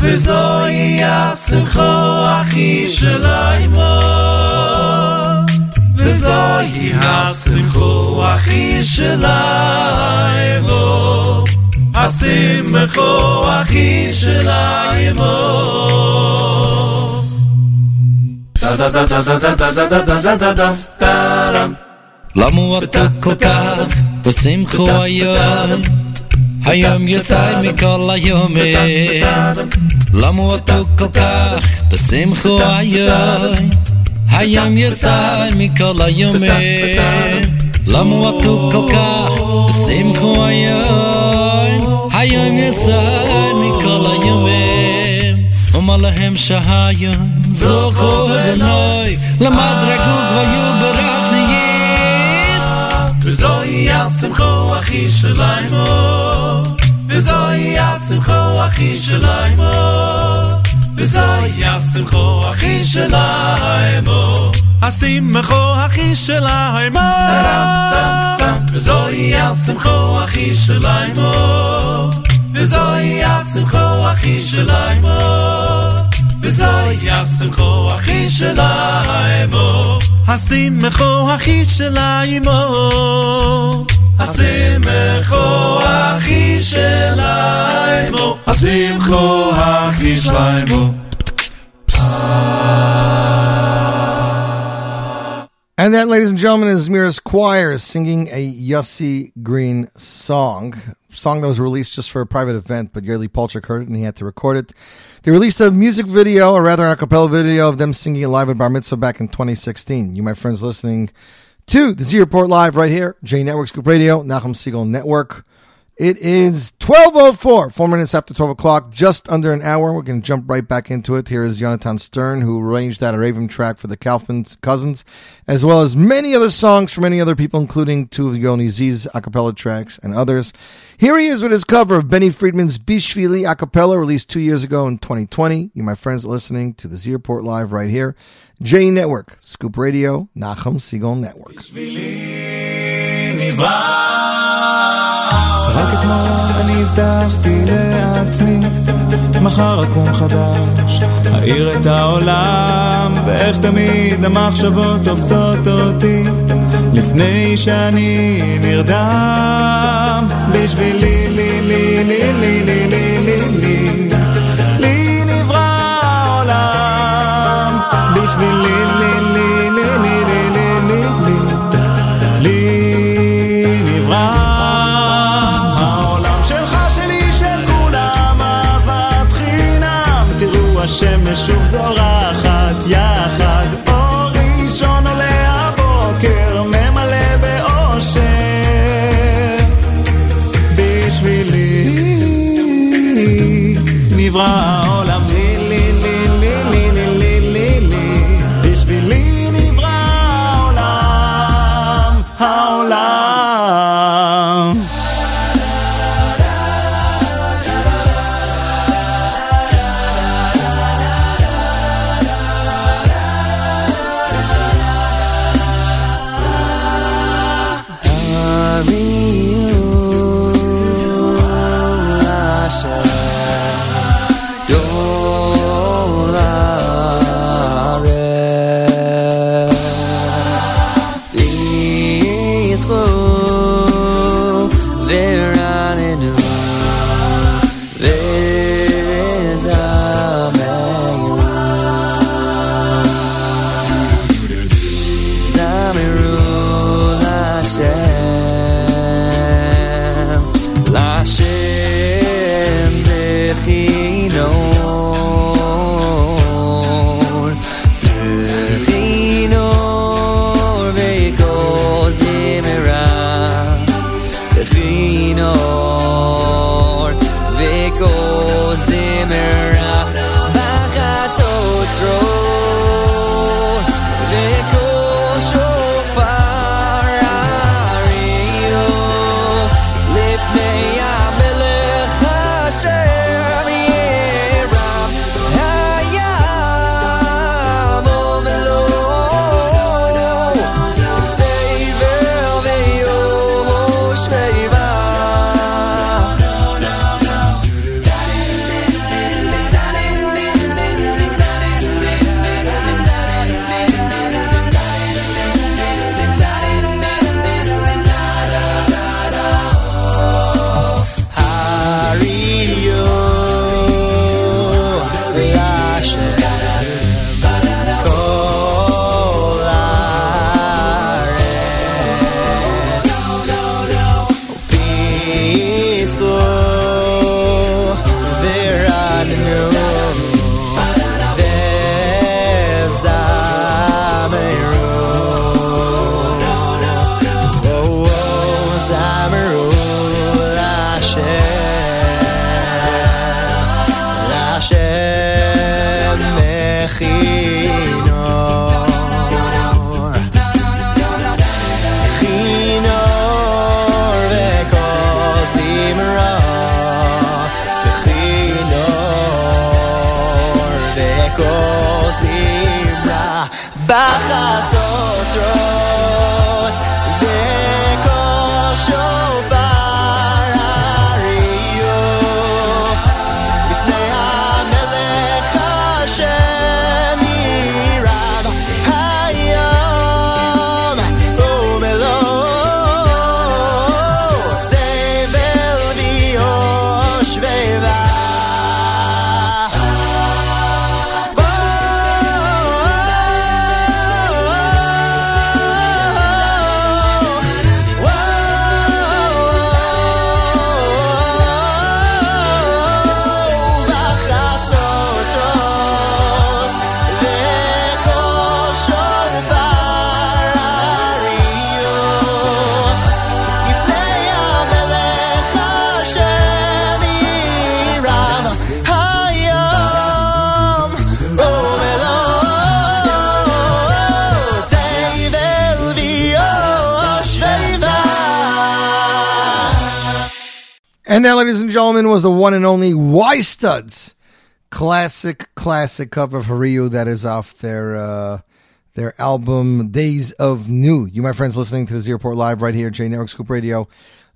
וזוהי השמחו הכי של האימות וזוהי השמחו הכי של האימות השמחו הכי של האימות da da da da da da da da da da למו עטו כל כך בשמחו היום היום יוצא מכל היומים למו עטו כל כך בשמחו היום היום יוצא מכל היומים למו עטו כל כך בשמחו היום היום יוצא מכל היומים ומלהם שהיום זוכו אלוהי למדרגו גבוהיו ברחניים וזוהי השמחו הכי של האימות וזוהי השמחו הכי של האימות וזוהי השמחו הכי של האימות השמחו הכי של האימות וזוהי השמחו הכי של האימות וזוהי השמחו הכי של האימות וזוהי השמחו הכי של האימות השמחו הכי של האימות השמחו הכי של האימות השמחו הכי של האימות. And that, ladies and gentlemen, is Mira's Choir singing a Yossi Green song. Song that was released just for a private event, but Yerli Palchik heard it and he had to record it. They released a music video, or rather an a cappella video, of them singing it live at Bar Mitzvah back in twenty sixteen. You, my friends, listening to the Z Report Live right here, J Network, Scoop Radio, Nachum Segal Network, It is twelve oh four, four minutes after twelve o'clock, just under an hour. We're going to jump right back into it. Here is Yonatan Stern, who arranged that Aravim track for the Kaufman's Cousins, as well as many other songs from many other people, including two of Yoni Z's a cappella tracks and others. Here he is with his cover of Benny Friedman's Bishvili a cappella, released two years ago in twenty twenty. You, my friends, are listening to the Z Report Live right here. J-Network, Scoop Radio, Nachum Segal Network. רק אתמול אני הבטחתי לעצמי מחר אקום חדש אעיר את העולם ואיך תמיד המחשבות תופסות אותי לפני שאני נרדם בשבילי לי לי לי לי לי לי לי לי לי נברא העולם בשבילי לי לי לי לי לי לי לי לי נברא השמש ובזורחת יחד אור ראשון עולה הבוקר ממלא באושר בשבילי נברא העולם לי לי לי לי לי לי לי בשבילי נברא העולם העולם And that, ladies and gentlemen, was the one and only Y-Studs. Classic, classic cover for Rio that is off their uh, their album Days of New. You, my friends, listening to the Z Report Live right here at J-Network, Scoop Radio,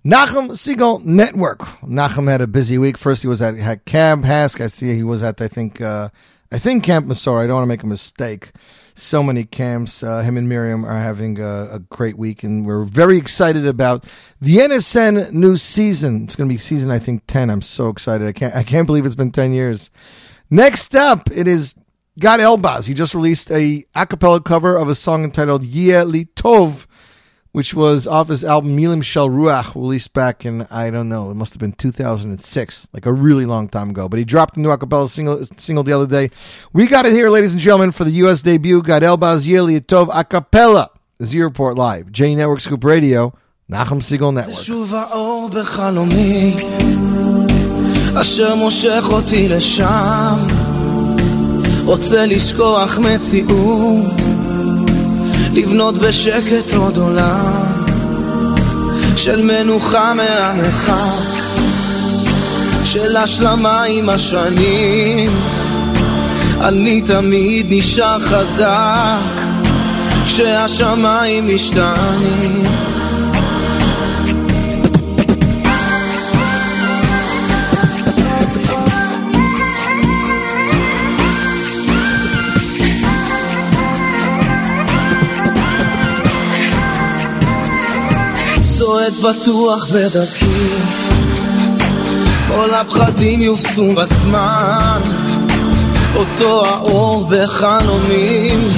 Nachum Segal Network. Nachum had a busy week. First, he was at, at Camp H A S C. I see he was at, I think, uh, I think Camp Masora. I don't want to make a mistake. So many camps. Uh, him and Miriam are having a, a great week, and we're very excited about the N S N new season. It's going to be season, I think, ten. I'm so excited. I can't, I can't believe it's been ten years. Next up, it is Gad Elbaz. He just released a acapella cover of a song entitled Yeh Li Tov, which was off his album Milim Shel Ruach, released back in, I don't know, it must have been two thousand six, like a really long time ago. But he dropped a new acapella single, single the other day. We got it here, ladies and gentlemen, for the U S debut, Gad Elbaz, Yeh Li Tov, acapella, Z Report Live, J Network, Scoop Radio, Nachum Segal Network. לבנות בשקט עוד עולם של מנוחה מהמרחק של השלמה עם השנים אני תמיד נשאר חזק כשהשמיים משתנים את בטוח בדרכי כל הפחדים יופסו בזמן אותו האור בחלומים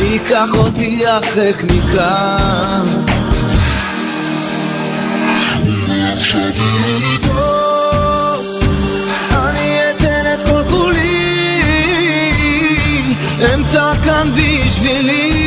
ייקח אותי החק מכאן אני אתן את כל כולי אמצע כאן בשבילי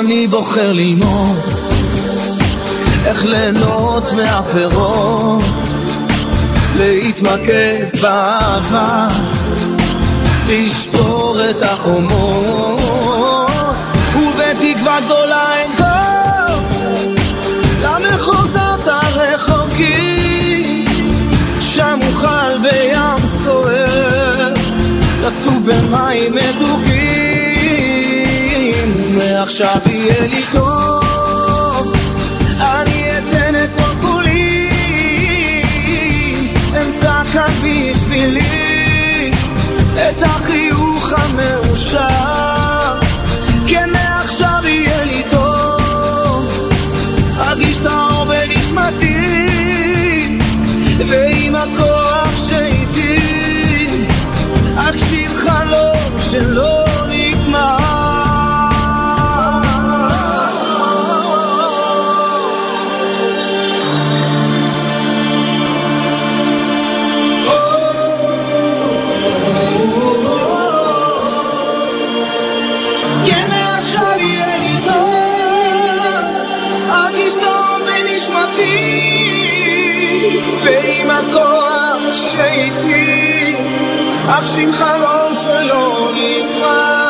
אני בוחר ללמוד איך ליהנות מהפירות להתמקד באהבה לשבור את החומות ובתקווה גדולה אין טוב למחוזות הרחוקים שם אוכל בים סוער לצוב במים מתוקים עכשיו יהיה לי טוב אני אתן את כל כולי אמצע כאן בשבילי את החיוך המאושר כן מעכשיו יהיה לי טוב ארגיש את האור בנשמתי ועם הכוח שאיתי אגשים חלום שלא נגמר ועם הכוח שאיתי אגשים חלום שלא נגמר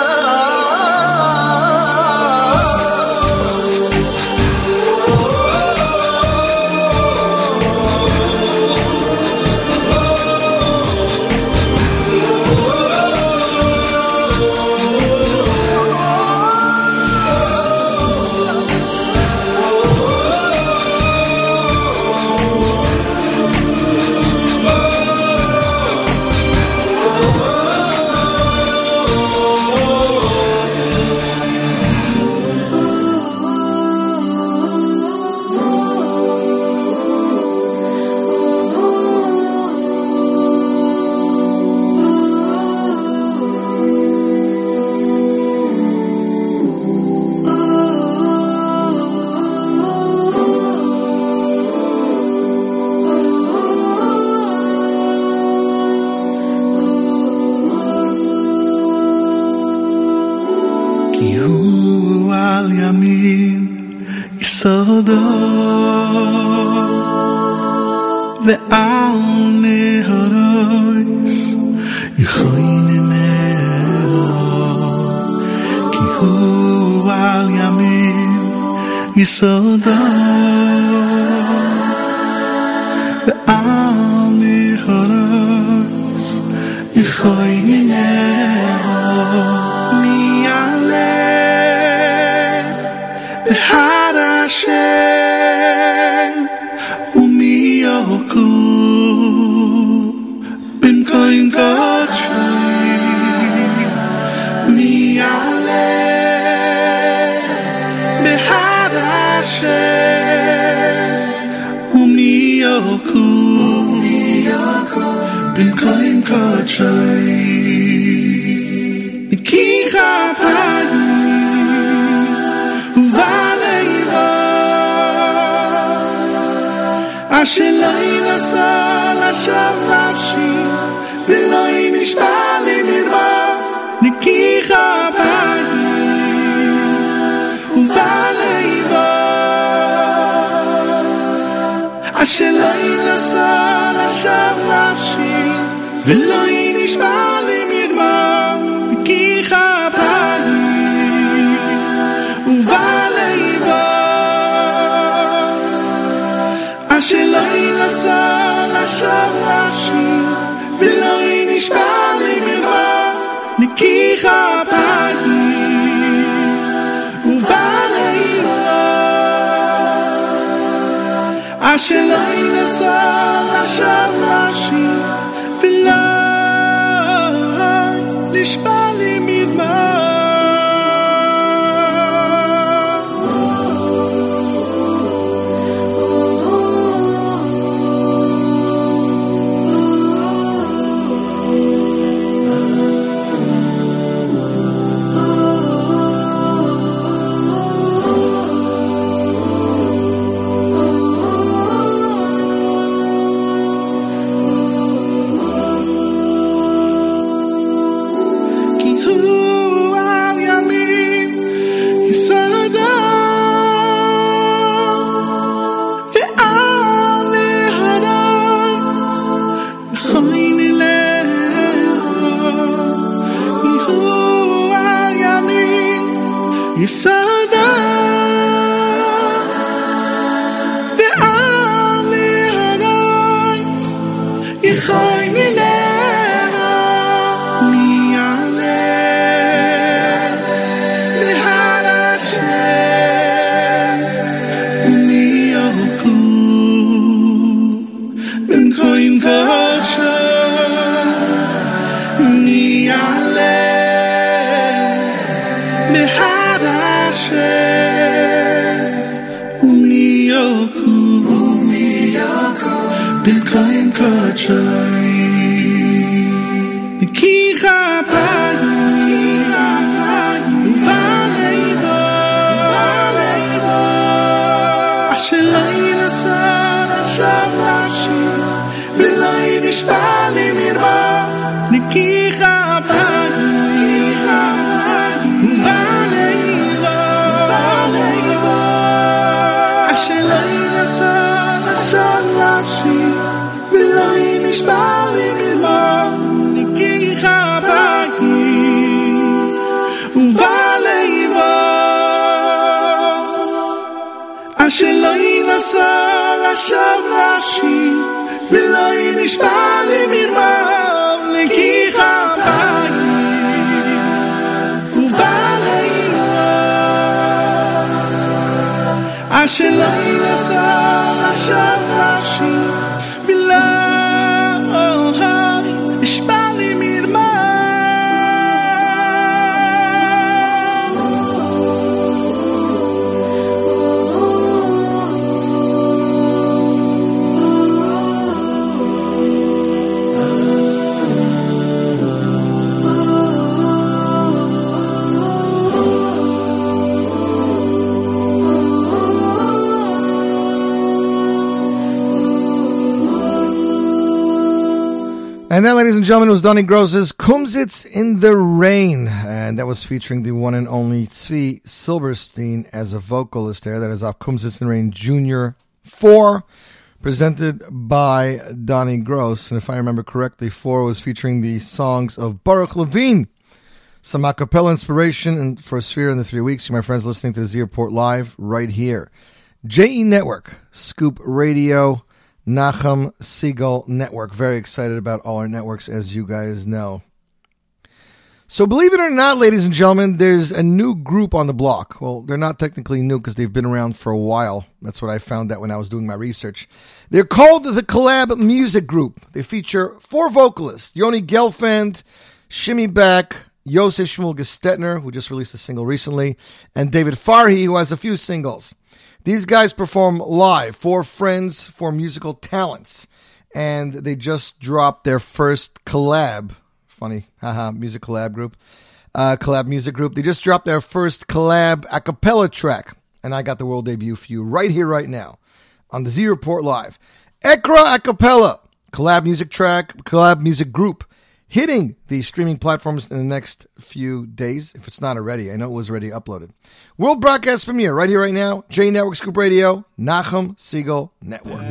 הוא על ימין יסודו ועל נהרויס יכוין נהרו כי הוא על ימין יסודו ועל נהרויס יכוין נהרו Had Hashem Umi Yoku Ben Koim Kochoi Mi Ale Behad Hashem Umi Yoku Ben Koim Kochoi Nikicha Padi Ashelai nasal asham nafshi Veloi nishbali mirva Nikicha bagi Uvaleiva Ashelai nasal asham nafshi Veloi nishbali mirva Nikicha bagi Uvaleiva Shelayna sala shavashi Veloin ishbali mirva Nikicha bagi Uvalayla Ashelayna sala shavashi Veloin ishbali mirva And that, ladies and gentlemen, was Donnie Gross's Kumsitz in the Rain. And that was featuring the one and only Tzvi Silberstein as a vocalist there. That is off Kumsitz in the Rain Junior four, presented by Donnie Gross. And if I remember correctly, four was featuring the songs of Baruch Levine. Some a cappella inspiration and for a sphere in the three weeks. You, my friends, listening to the Z Report Live right here. J-Network, Scoop Radio, Nachum Segal Network. Very excited about all our networks, as you guys know. So believe it or not, ladies and gentlemen, there's a new group on the block. Well, they're not technically new because they've been around for a while. That's what I found out when I was doing my research. They're called the Collab Music Group. They feature four vocalists, Yoni Gelfand, Shimi Back, Yosef Shmuel Gestetner, who just released a single recently, and David Farhi, who has a few singles. These guys perform live for friends, for musical talents, and they just dropped their first collab, funny, haha, music collab group, uh, collab music group. They just dropped their first collab a cappella track, and I got the world debut for you right here, right now, on the Z Report Live. Ekra a cappella, collab music track, collab music group, hitting the streaming platforms in the next few days, if it's not already. I know it was already uploaded. World broadcast premiere right here, right now. J Network, Scoop Radio, Nachum Segal Network.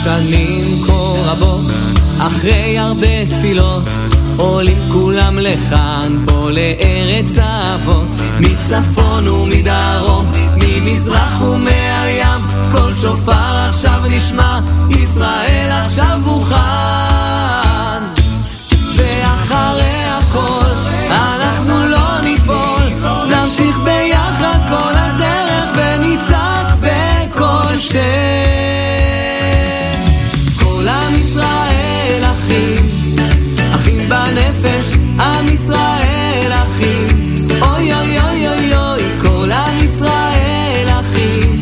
שנים אחרי הרבה תפילות עולים כולם לכאן פה לארץ האבות מצפון ומדרום ממזרח ומהים כל שופר עכשיו נשמע ישראל עכשיו מוכן ואחרי הכל אנחנו לא ניפול נמשיך ביחד כל הדרך וניצח בכל שם נפש עם ישראל אחים אוי אוי אוי אוי אוי כל עם ישראל אחים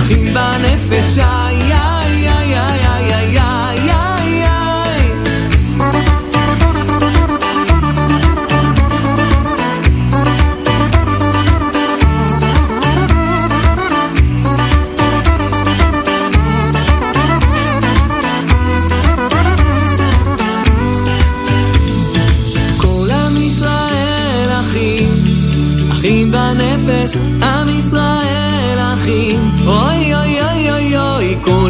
אחים בנפש איי איי איי איי איי איי איי איי עם ישראל אחים אוי אוי אוי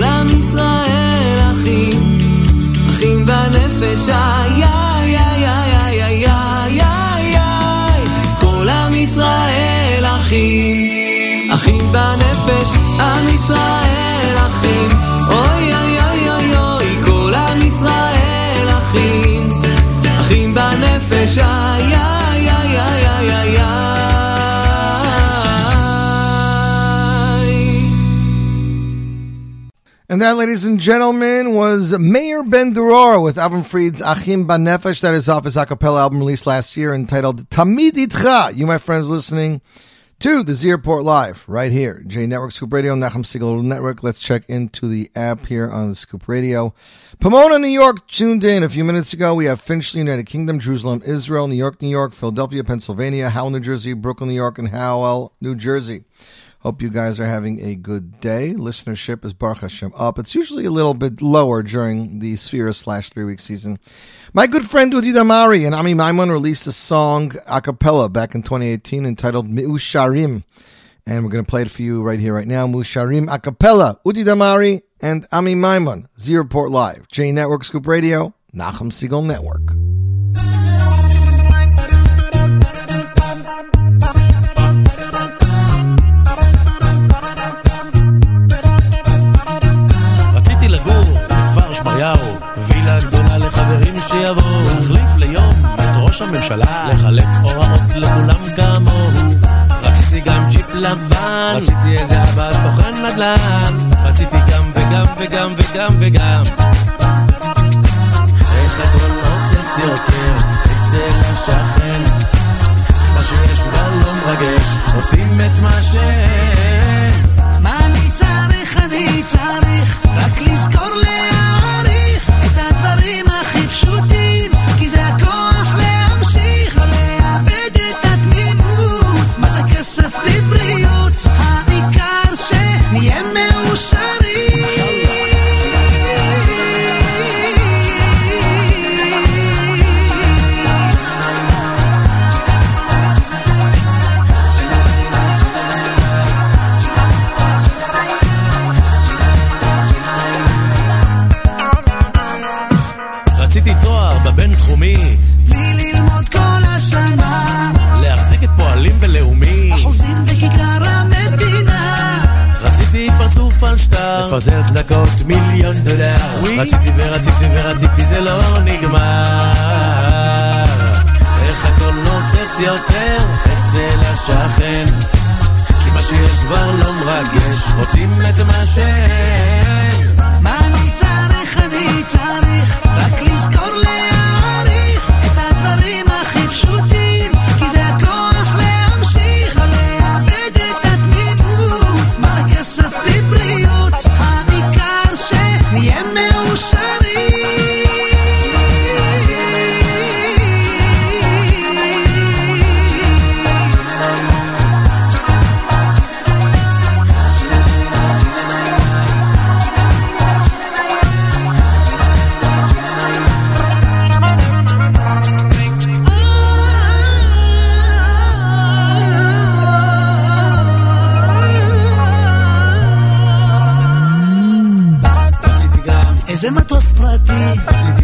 אוי אוי כל עם ישראל אחים אחים בנפש איי איי איי איי איי איי כל עם ישראל אחים אחים בנפש עם ישראל אחים אוי אוי אוי אוי אוי כל עם ישראל אחים אחים בנפש איי איי איי איי איי And that, ladies and gentlemen, was Meir Ben-Dror with Avram Fried's Achim Banefesh. That is off his a cappella album released last year entitled Tamid Itcha. You, my friends, listening to the Z Report Live right here. J-Network, Scoop Radio, Nachum Segal Network. Let's check into the app here on the Scoop Radio. Pomona, New York, tuned in a few minutes ago. We have Finchley, United Kingdom, Jerusalem, Israel, New York, New York, Philadelphia, Pennsylvania, Howell, New Jersey, Brooklyn, New York, and Howell, New Jersey. Hope you guys are having a good day. Listenership is Baruch Hashem up. It's usually a little bit lower during the Sphere slash three-week season. My good friend Udi Damari and Ami Maimon released a song a cappella back in twenty eighteen entitled Me'usharim. And we're going to play it for you right here, right now. Me'usharim a cappella. Udi Damari and Ami Maimon. Z Report Live. J Network, Scoop Radio, Nachum Segal Network. שפריהו, וילה גדולה לחברים שיבואו להחליף ליום את ראש הממשלה לחלק הוראות לכולם כמוהו רציתי גם ג'יפ לבן רציתי איזה אבא סוכן נדל"ן רציתי גם וגם וגם וגם וגם איך הכל נוצץ יותר אצל השכן מה שיש כבר לא מרגש רוצים את מה שאין מה אני צריך אני צריך רק לזכור לי לפזר צדקות מיליון דולר רציתי ורציתי ורציתי זה לא נגמר איך הכל נוצץ יותר אצל השכן כי מה שיש כבר לא מרגש רוצים את מה שאין מה אני צריך אני צריך רק לזכור להעריך את הדברים הכי פשוטים כי זה הכוח להמשיך לא לאבד את התמימות מה זה כסף לבריאות זה מטוס פרטי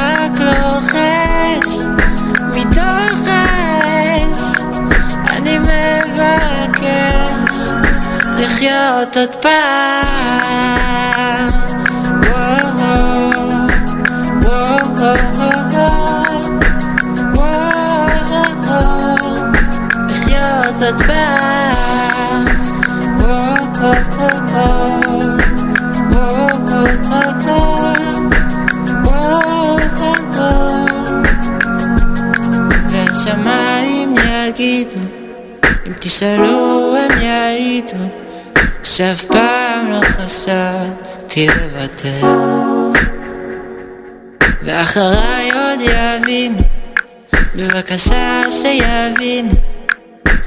לחיות עוד פעם לחיות עוד פעם והשמיים יגידו תשאלו הם יעידו שאף פעם לא חשבתי לוותר ואחריי עוד יבינו בבקשה שיבינו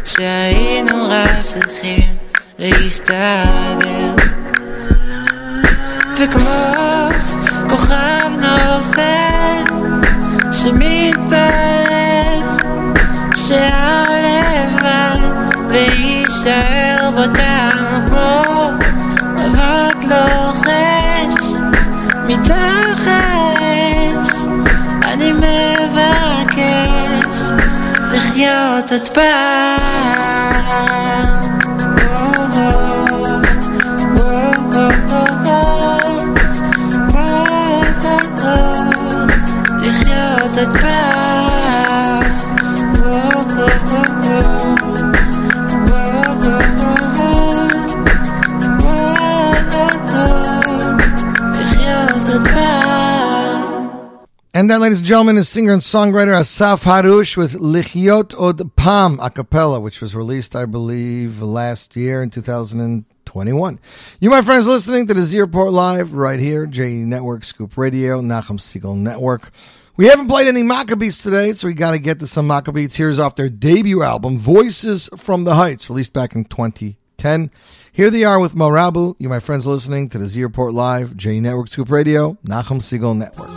שהיינו רק צריכים להסתדר וכמו כוכב נופל שמתפלל שהלבן ויישאר בותם כמו אבק לוחש מתוך האש אני מבקש לחיות עוד פעם לחיות עוד פעם And that, ladies and gentlemen, is singer and songwriter Asaf Harush with Lichyot Od Pam a cappella, which was released, I believe, last year in two thousand twenty-one. You, my friends, listening to the Z Report Live right here, J-Network, Scoop Radio, Nachum Segal Network. We haven't played any Maccabees today, so we got to get to some Maccabees. Here's off their debut album, Voices from the Heights, released back in twenty ten. Here they are with Marabu. You, my friends, listening to the Z Report Live, J Network, Scoop Radio, Nachum Segal Network.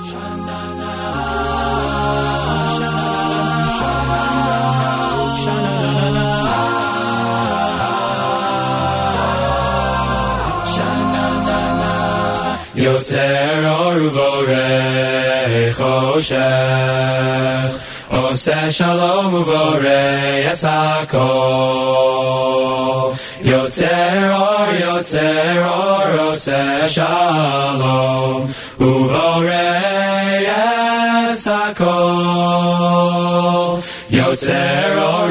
Yotzer or uvorei choshech, Oseh shalom uvorei es hakol. Yotzer or, yotzer or, oseh shalom uvorei es hakol. Yotzer or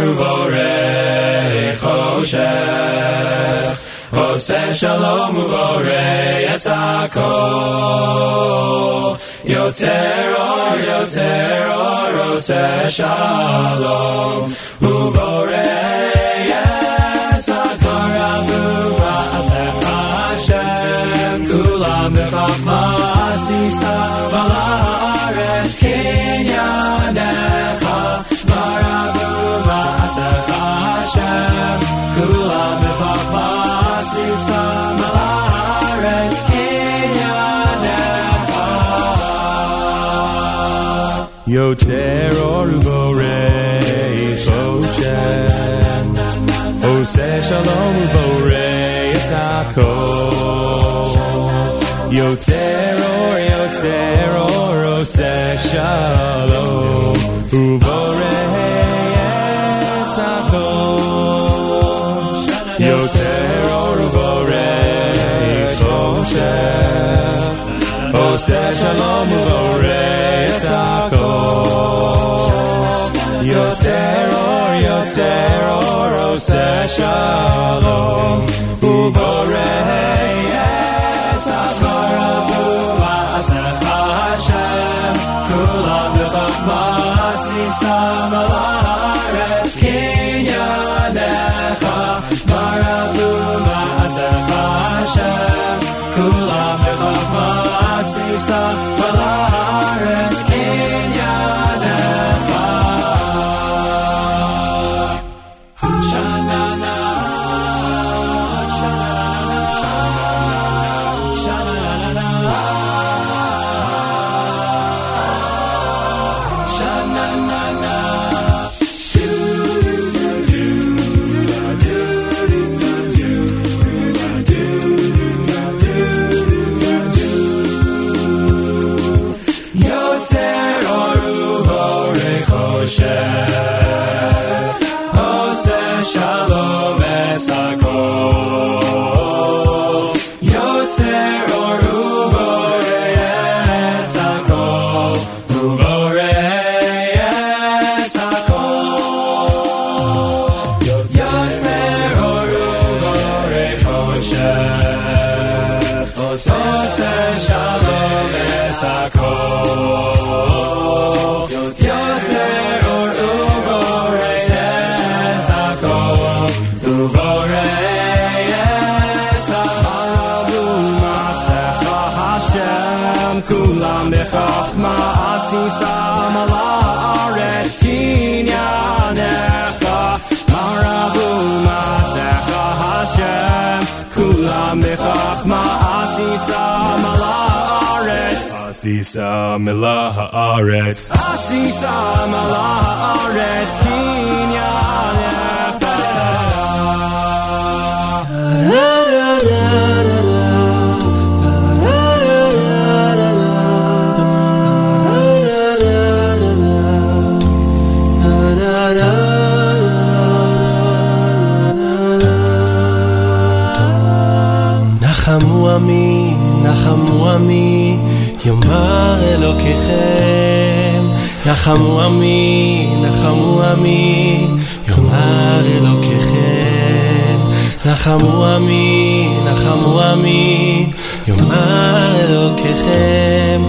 uvorei choshech, Oseh shalom uvorei es hakol. Yotzer or, yotzer or, oseh shalom uvorei es hakol. Rabu ba'aseh Hashem, kulam b'chachma asisa, v'la'aretz kinyanecha. Rabu ba'aseh Hashem, kulam b'chachma Samalarets Kinyanecha Yotzer or uvorei choshech Oseh shalom uvorei es hakol Yotzer or, yotzer or, oseh shalom uvorei es hakol Yotzer Oseh shalom uvorei es hakol Yotzer or, yotzer or, oseh shalom uvorei es hakol Rabu ba'aseh Hashem, kulam b'chachma asisa, v'la'aretz kinyanecha Rabu ba'aseh Hashem, kulam b'chachma Asisa melah haaretz, Asisa melah haaretz, Kinyaneh. Nachamu ami, nachamu ami. יאמר אלוקיכם, נחמו עמי, נחמו עמי, יאמר אלוקיכם, נחמו עמי, נחמו עמי, יאמר אלוקיכם,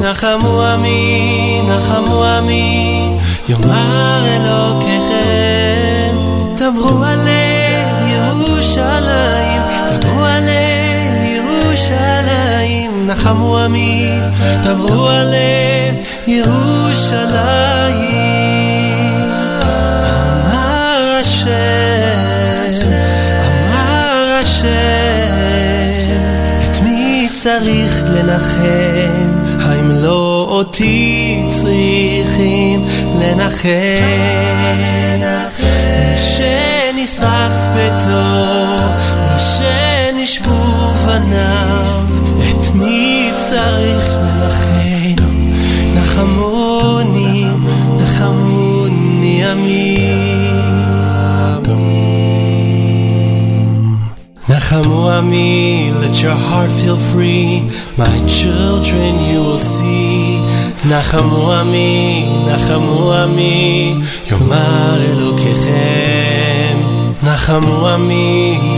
נחמו עמי, נחמו עמי, יאמר אלוקיכם, דברו עלינו ירושלים, דברו עלינו ירושלים, נחמו עמי, דברו עלינו ירושלים, אמר השם, אמר השם, את מי צריך לנחם? האם לא אותי צריכים לנחם? מי שנשרף ביתו, מי שנשבו בניו, את מי צריך לנחם? נחמוני, נחמוני עמי, Nachamu Ami, let your heart feel free, my children you will see. Nachamu Ami, Nachamu Ami, Yomar Elokechem. Nachamu Ami,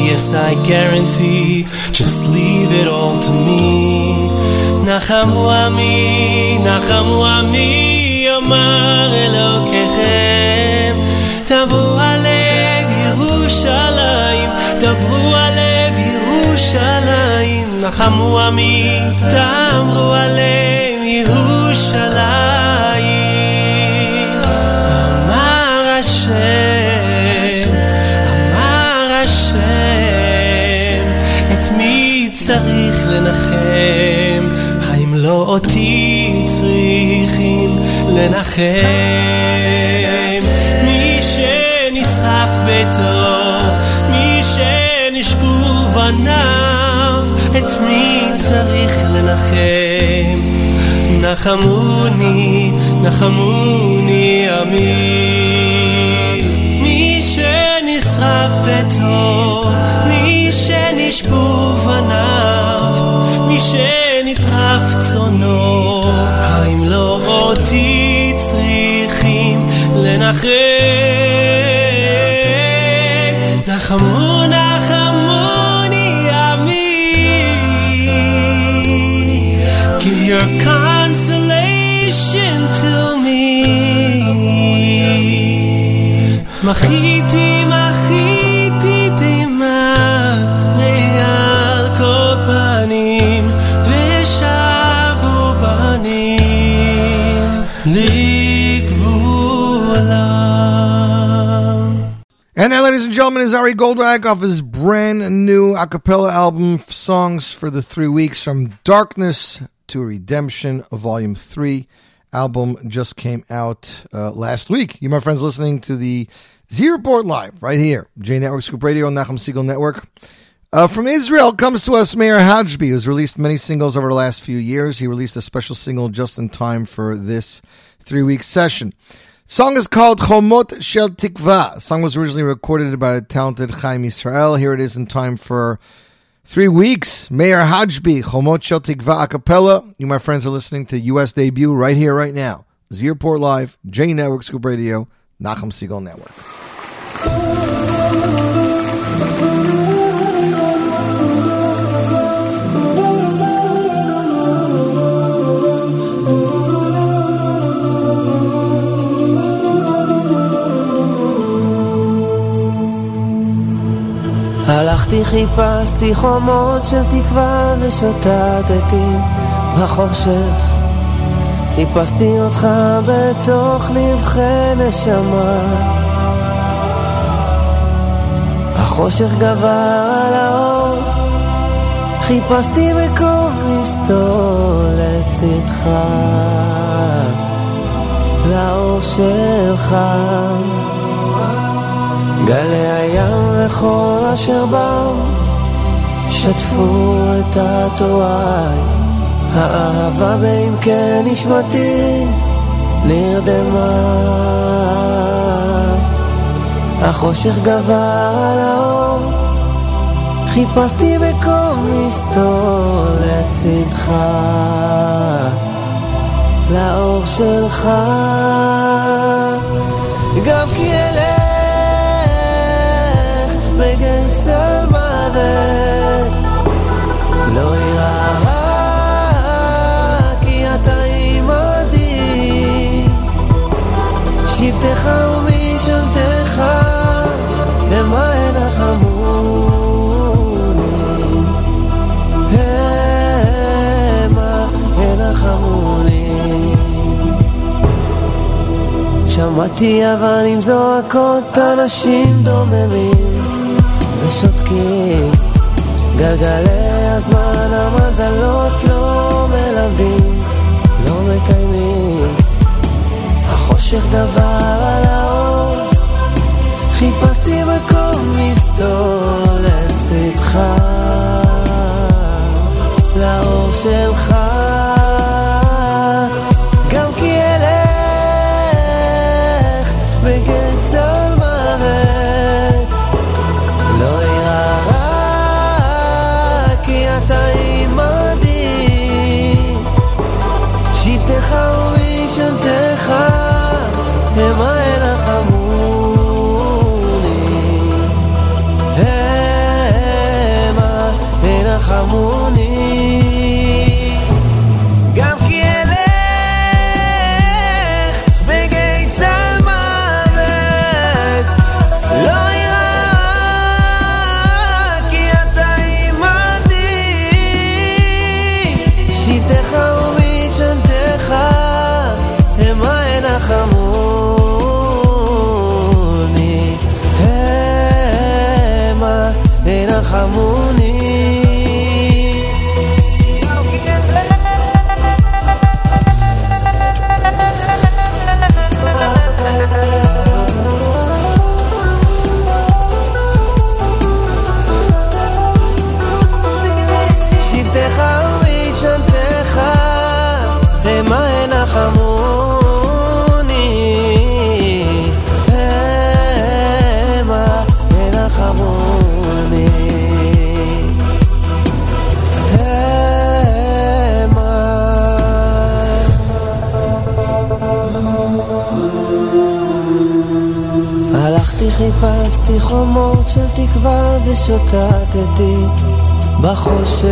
yes I guarantee, just leave it all to me. Nachamu Ami, Nachamu Ami, Yomar Elokechem. Dabu Alev Yerushalayim, Dabu Alev Yerushalayim, Nachamu Ami, Tamru Aleim, Yerushalayim. Amar Hashem, Amar Hashem, et mi tzarich lenachem, haim lo oti tzrichim lenachem. Mi shenisraf beto, mi shenishbu בניו, את מי צריך לנחם? נחמוני, נחמוני עמי, מי שנשרף ביתו, מי שנשבו בניו, מי שנטרף צונו, האם לא אותי צריכים לנחם? נחמו, נחמו your consolation to me, machiti machiti dima me'al kol panim veshavu panim ligvulam. And that, ladies and gentlemen, is Ari Goldwag off his brand new a cappella album, Songs for the Three Weeks, From Darkness to Redemption, Volume three. Album just came out uh, last week. You, my friends, listening to the Z Report Live right here. J-Network, Scoop Radio, Nachum Segal Network. Uh, from Israel comes to us Meir Hachbi, who's released many singles over the last few years. He released a special single just in time for this three-week session. The song is called Chomot Shel Tikva. The song was originally recorded by a talented Chaim Israel. Here it is in time for Three weeks, Meir Hachbi, Chomot Shel Tikva a cappella. You, my friends, are listening to U S debut right here, right now. Z Report Live, J Network, Scoop Radio, Nachum Segal Network. הלכתי, חיפשתי חומות של תקווה ושוטטתי בחושך, חיפשתי אותך בתוך נבחי נשמה. החושך גבר על האור, חיפשתי מקום לסתור לצדך, לאור שלך. גלי הים וכל אשר באו שטפו את התואי, האהבה בין כן נשמתי נרדמה. החושך גבר על האור, חיפשתי מקום לסתור לצדך, לאור שלך. גם כי אלה רגל צל מוות לא יראה, כי אתה שמעתי אבנים זועקות, אנשים דוממים ושותקים. גלגלי הזמן, המזלות לא מלמדים, לא מקיימים. החושך דבר על האור, חיפשתי מקום לסתול לצדך, לאור שלך. חיפשתי חומות של תקווה ושוטטתי בחושך.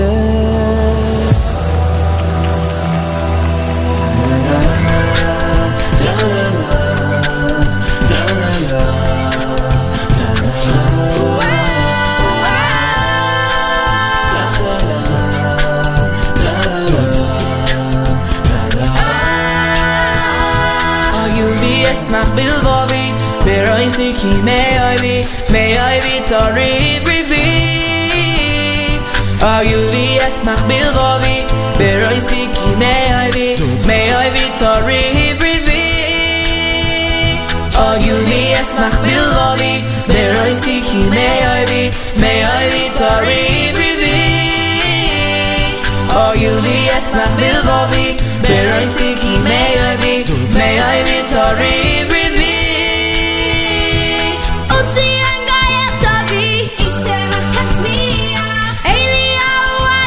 May I be, may I be Tori Brivi. Are you the Esmach Bilbovi? Beroi Siki, may I be, may I be Tori Brivi. Are you the Esmach Bilbovi? Beroi Siki, may I be, may I be Tori Brivi. Are you the Esmach Bilbovi? Beroi Siki, may I be, may I be Tori Brivi. I think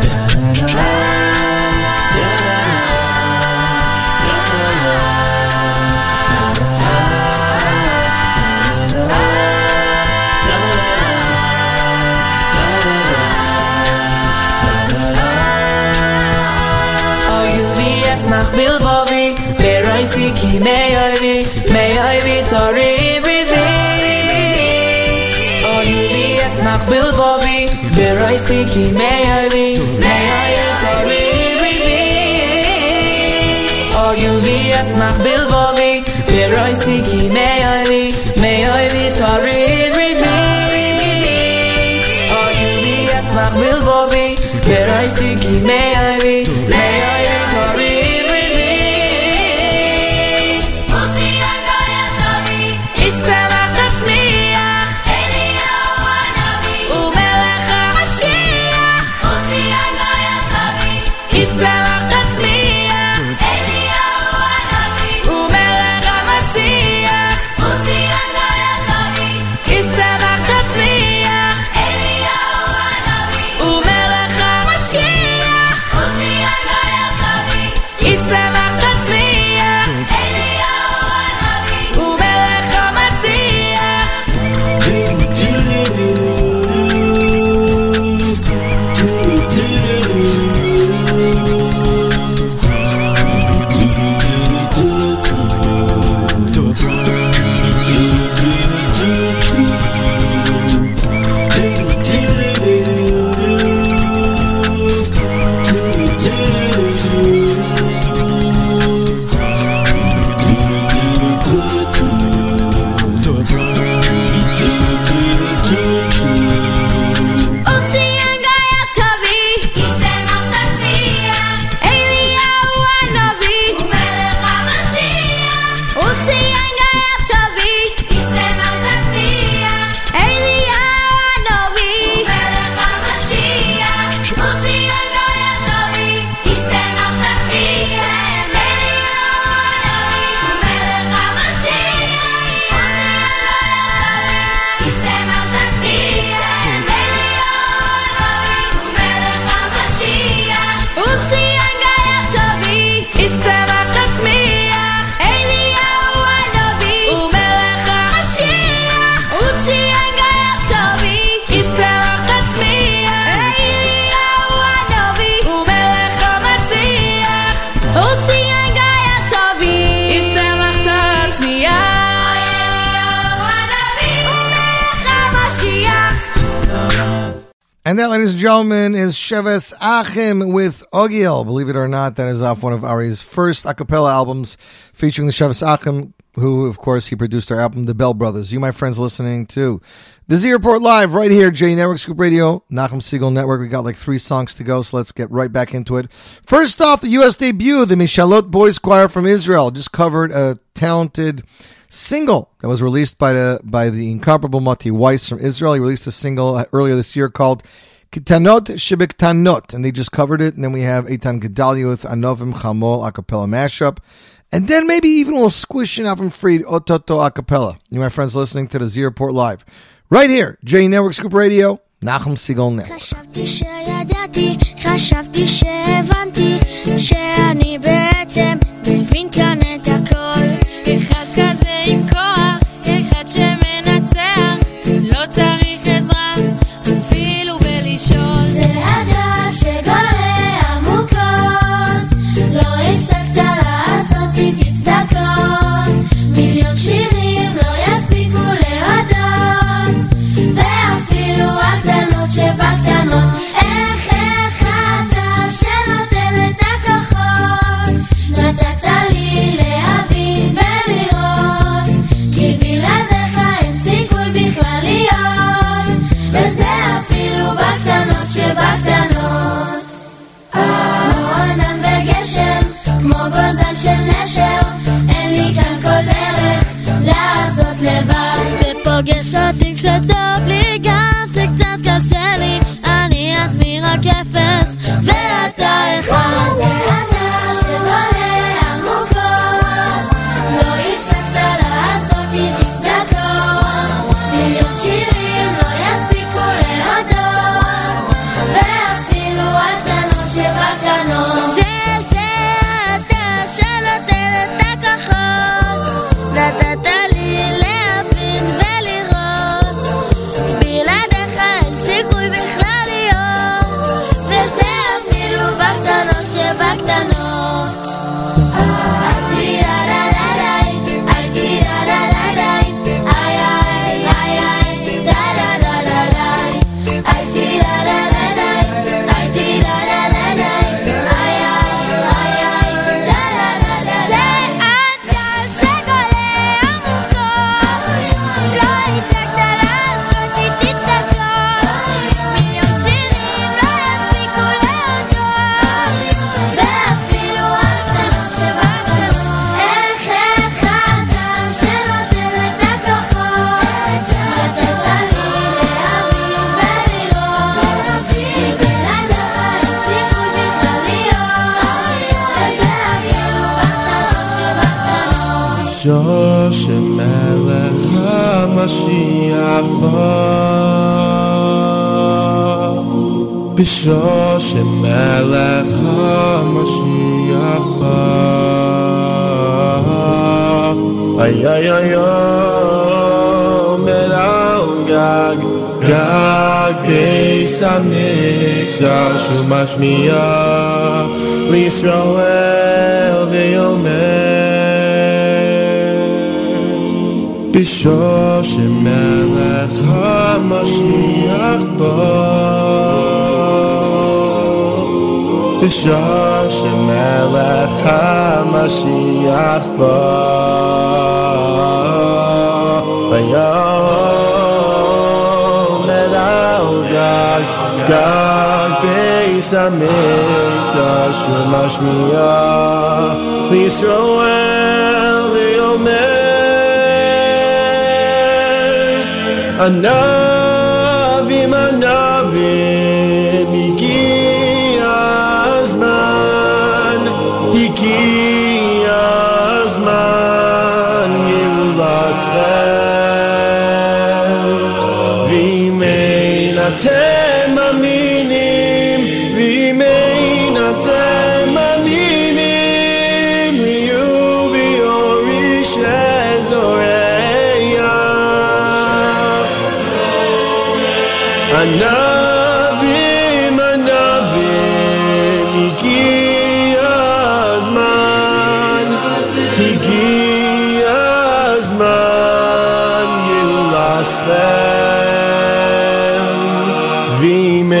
he may I be, may I be, may I be. Or you'll be a smart bill for me. Where I think he may I be, may I be, Tori, every day. Or you'll be a smart bill for me. Where I think he may I be, may I be, Tori, every day. Uzi, I got a Tori. It's time I touch me. Any hour I know me. And that, ladies and gentlemen, is Sheves Achim with Ogiel. Believe it or not, that is off one of Ari's first a cappella albums featuring the Sheves Achim, who, of course, he produced their album, The Bell Brothers. You, my friends, listening to the Z Report Live right here, J-Network, Scoop Radio, Nachum Segal Network. We got like three songs to go, so let's get right back into it. First off, the U S debut, the Mishalot Boys Choir from Israel, just covered a talented single that was released by the by the incomparable Moti Weiss from Israel. He released a single earlier this year called Kitanot Shebektanot, and they just covered it. And then we have Eitan Gedalia with Anovim Chamol a cappella mashup. And then maybe even we'll squish in out from Fried Ototo a cappella. You, my friends, listening to the Z Report Live. Right here, J Network Scoop Radio, Nachum Segal Network. פוגש אותי כשטוב לי, גם שקצת קשה לי, אני עצמי רק אפס, ואתה אחד. זה אתה שבונה עמוקות, לא הפסקת לעשות איתי צדקות, מיליון שירים לא יספיקו להודות, ואפילו הקטנות שבקטנות. זה זה אתה שנותן את הכוחות, נתת לי Shoshem Melech HaMashiach Ba B'Shoshem Melech HaMashiach Ba Ayayayom Erau Gag Gag Beis HaMikdash Umashmiach L'Yisrael V'Yomer B'Shoshem Melech HaMashiach Ba B'Shoshem Melech HaMashiach Ba Vayom Erau Gag Gag Beis HaMikdash Umashmiach L'Yisrael V'Yomer Anavim, Anavim, Higi Azman, Higi Azman, Yilvashem, V'im atem aminim, V'im atem aminim, Yubi Orishes Oreh. Anavim, Anavim, Higi Azman, Higi Azman, Yilashem, Vime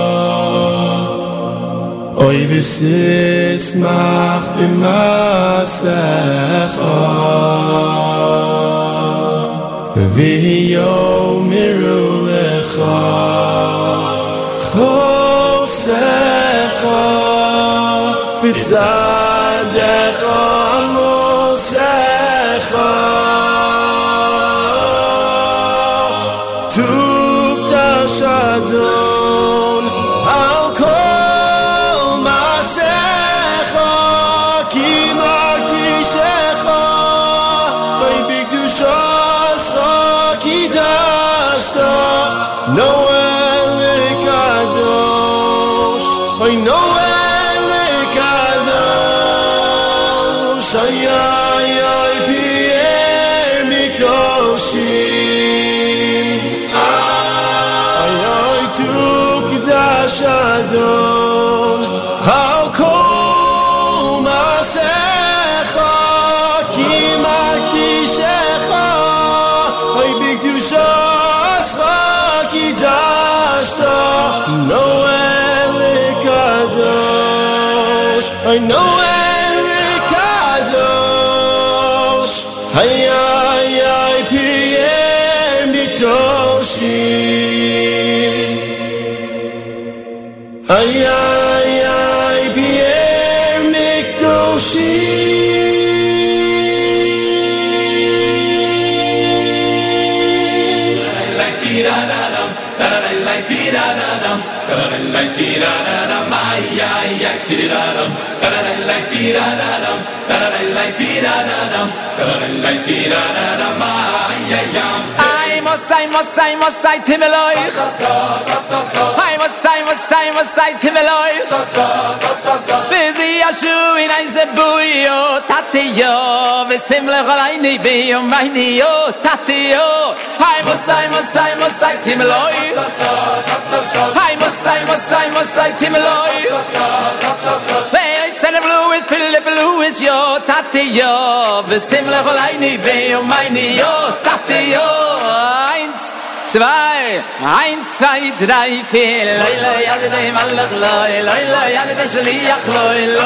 drei viel leile alle dem alle leile leile alle des liach leile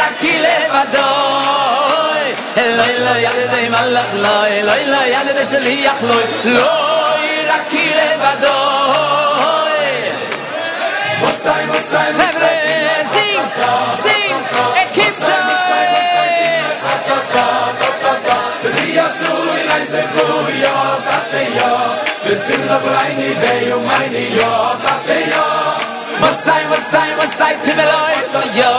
rakile vadoi leile alle dem alle leile leile alle des liach leile rakile vadoi was time was time sing sing a kitchen ria so in ice buya tatya Sim la braini be o mine yo tatya Masai masai masai timeloi yo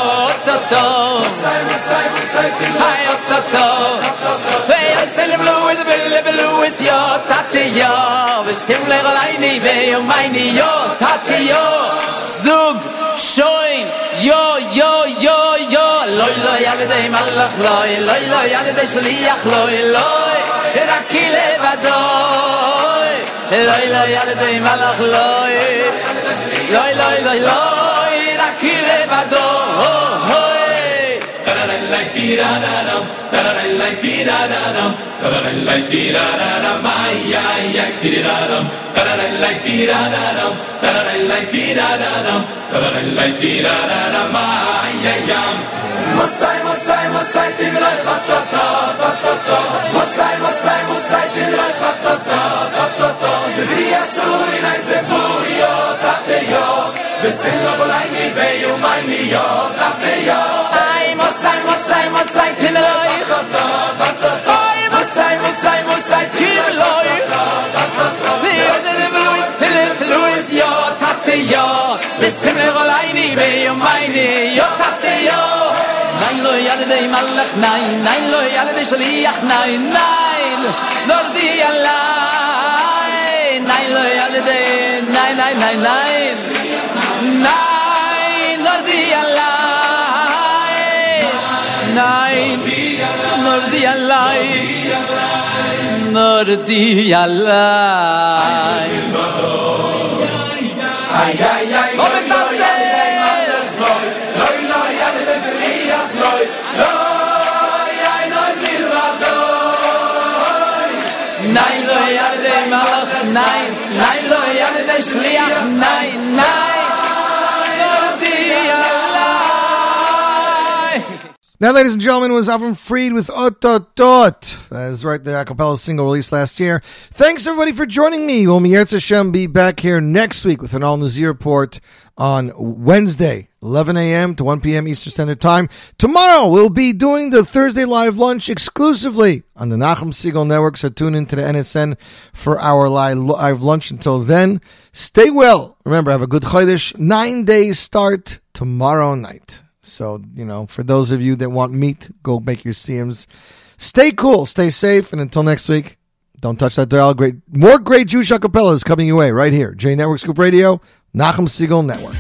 toto Masai masai masai timeloi yo toto Hey I say the blue is a blue is yo tatya Sim la braini be o mine yo tatya Zug shoin yo yo yo yo loy loy al de malakh loy loy loy al de shliach loy loy rakile vado Loi loi al dei malach loi Loi loi loi loi Rakile vado Hoi Tararellai tiraram Tararellai tiraram Tararellai tiraram Ai ai ai tiraram Tararellai tiraram Tararellai tiraram Tararellai tiraram Ai ai ai Mosai mosai mosai timloi khatata tatata Mosai mosai mosai timloi khatata Zia shuri na zebuyo tateyo Veselo bolaini beyo mainiyo tateyo Ai mosai mosai mosai timelo ikhoto tateyo nein, nein, lo yale de shliach, nein, nein, nor di alai, nein, lo yale de, nein, nein, nein, nein, nein, nor di alai, nein, nor di alai, nor di alai, ay, ay, ay, nein, nein, lo yale de shliach, nein, nein, nor di alai. Now, ladies and gentlemen, was Avram Fried with Ototot. That is right, the acapella single released last year. Thanks, everybody, for joining me. We'll Mierz Hashem be back here next week with an all-new Z Report on Wednesday, eleven a.m. to one p.m. Eastern Standard Time. Tomorrow, we'll be doing the Thursday Live Lunch exclusively on the Nachum Segal Network, so tune into the N S N for our live lunch. Until then, stay well. Remember, have a good Chodesh. Nine days start tomorrow night. So, you know, for those of you that want meat, go make your C Ms. Stay cool, stay safe, and until next week, don't touch that dial. Great, more great Jewish acapellas coming your way right here. J-Network Scoop Radio, Nachum Segal Network.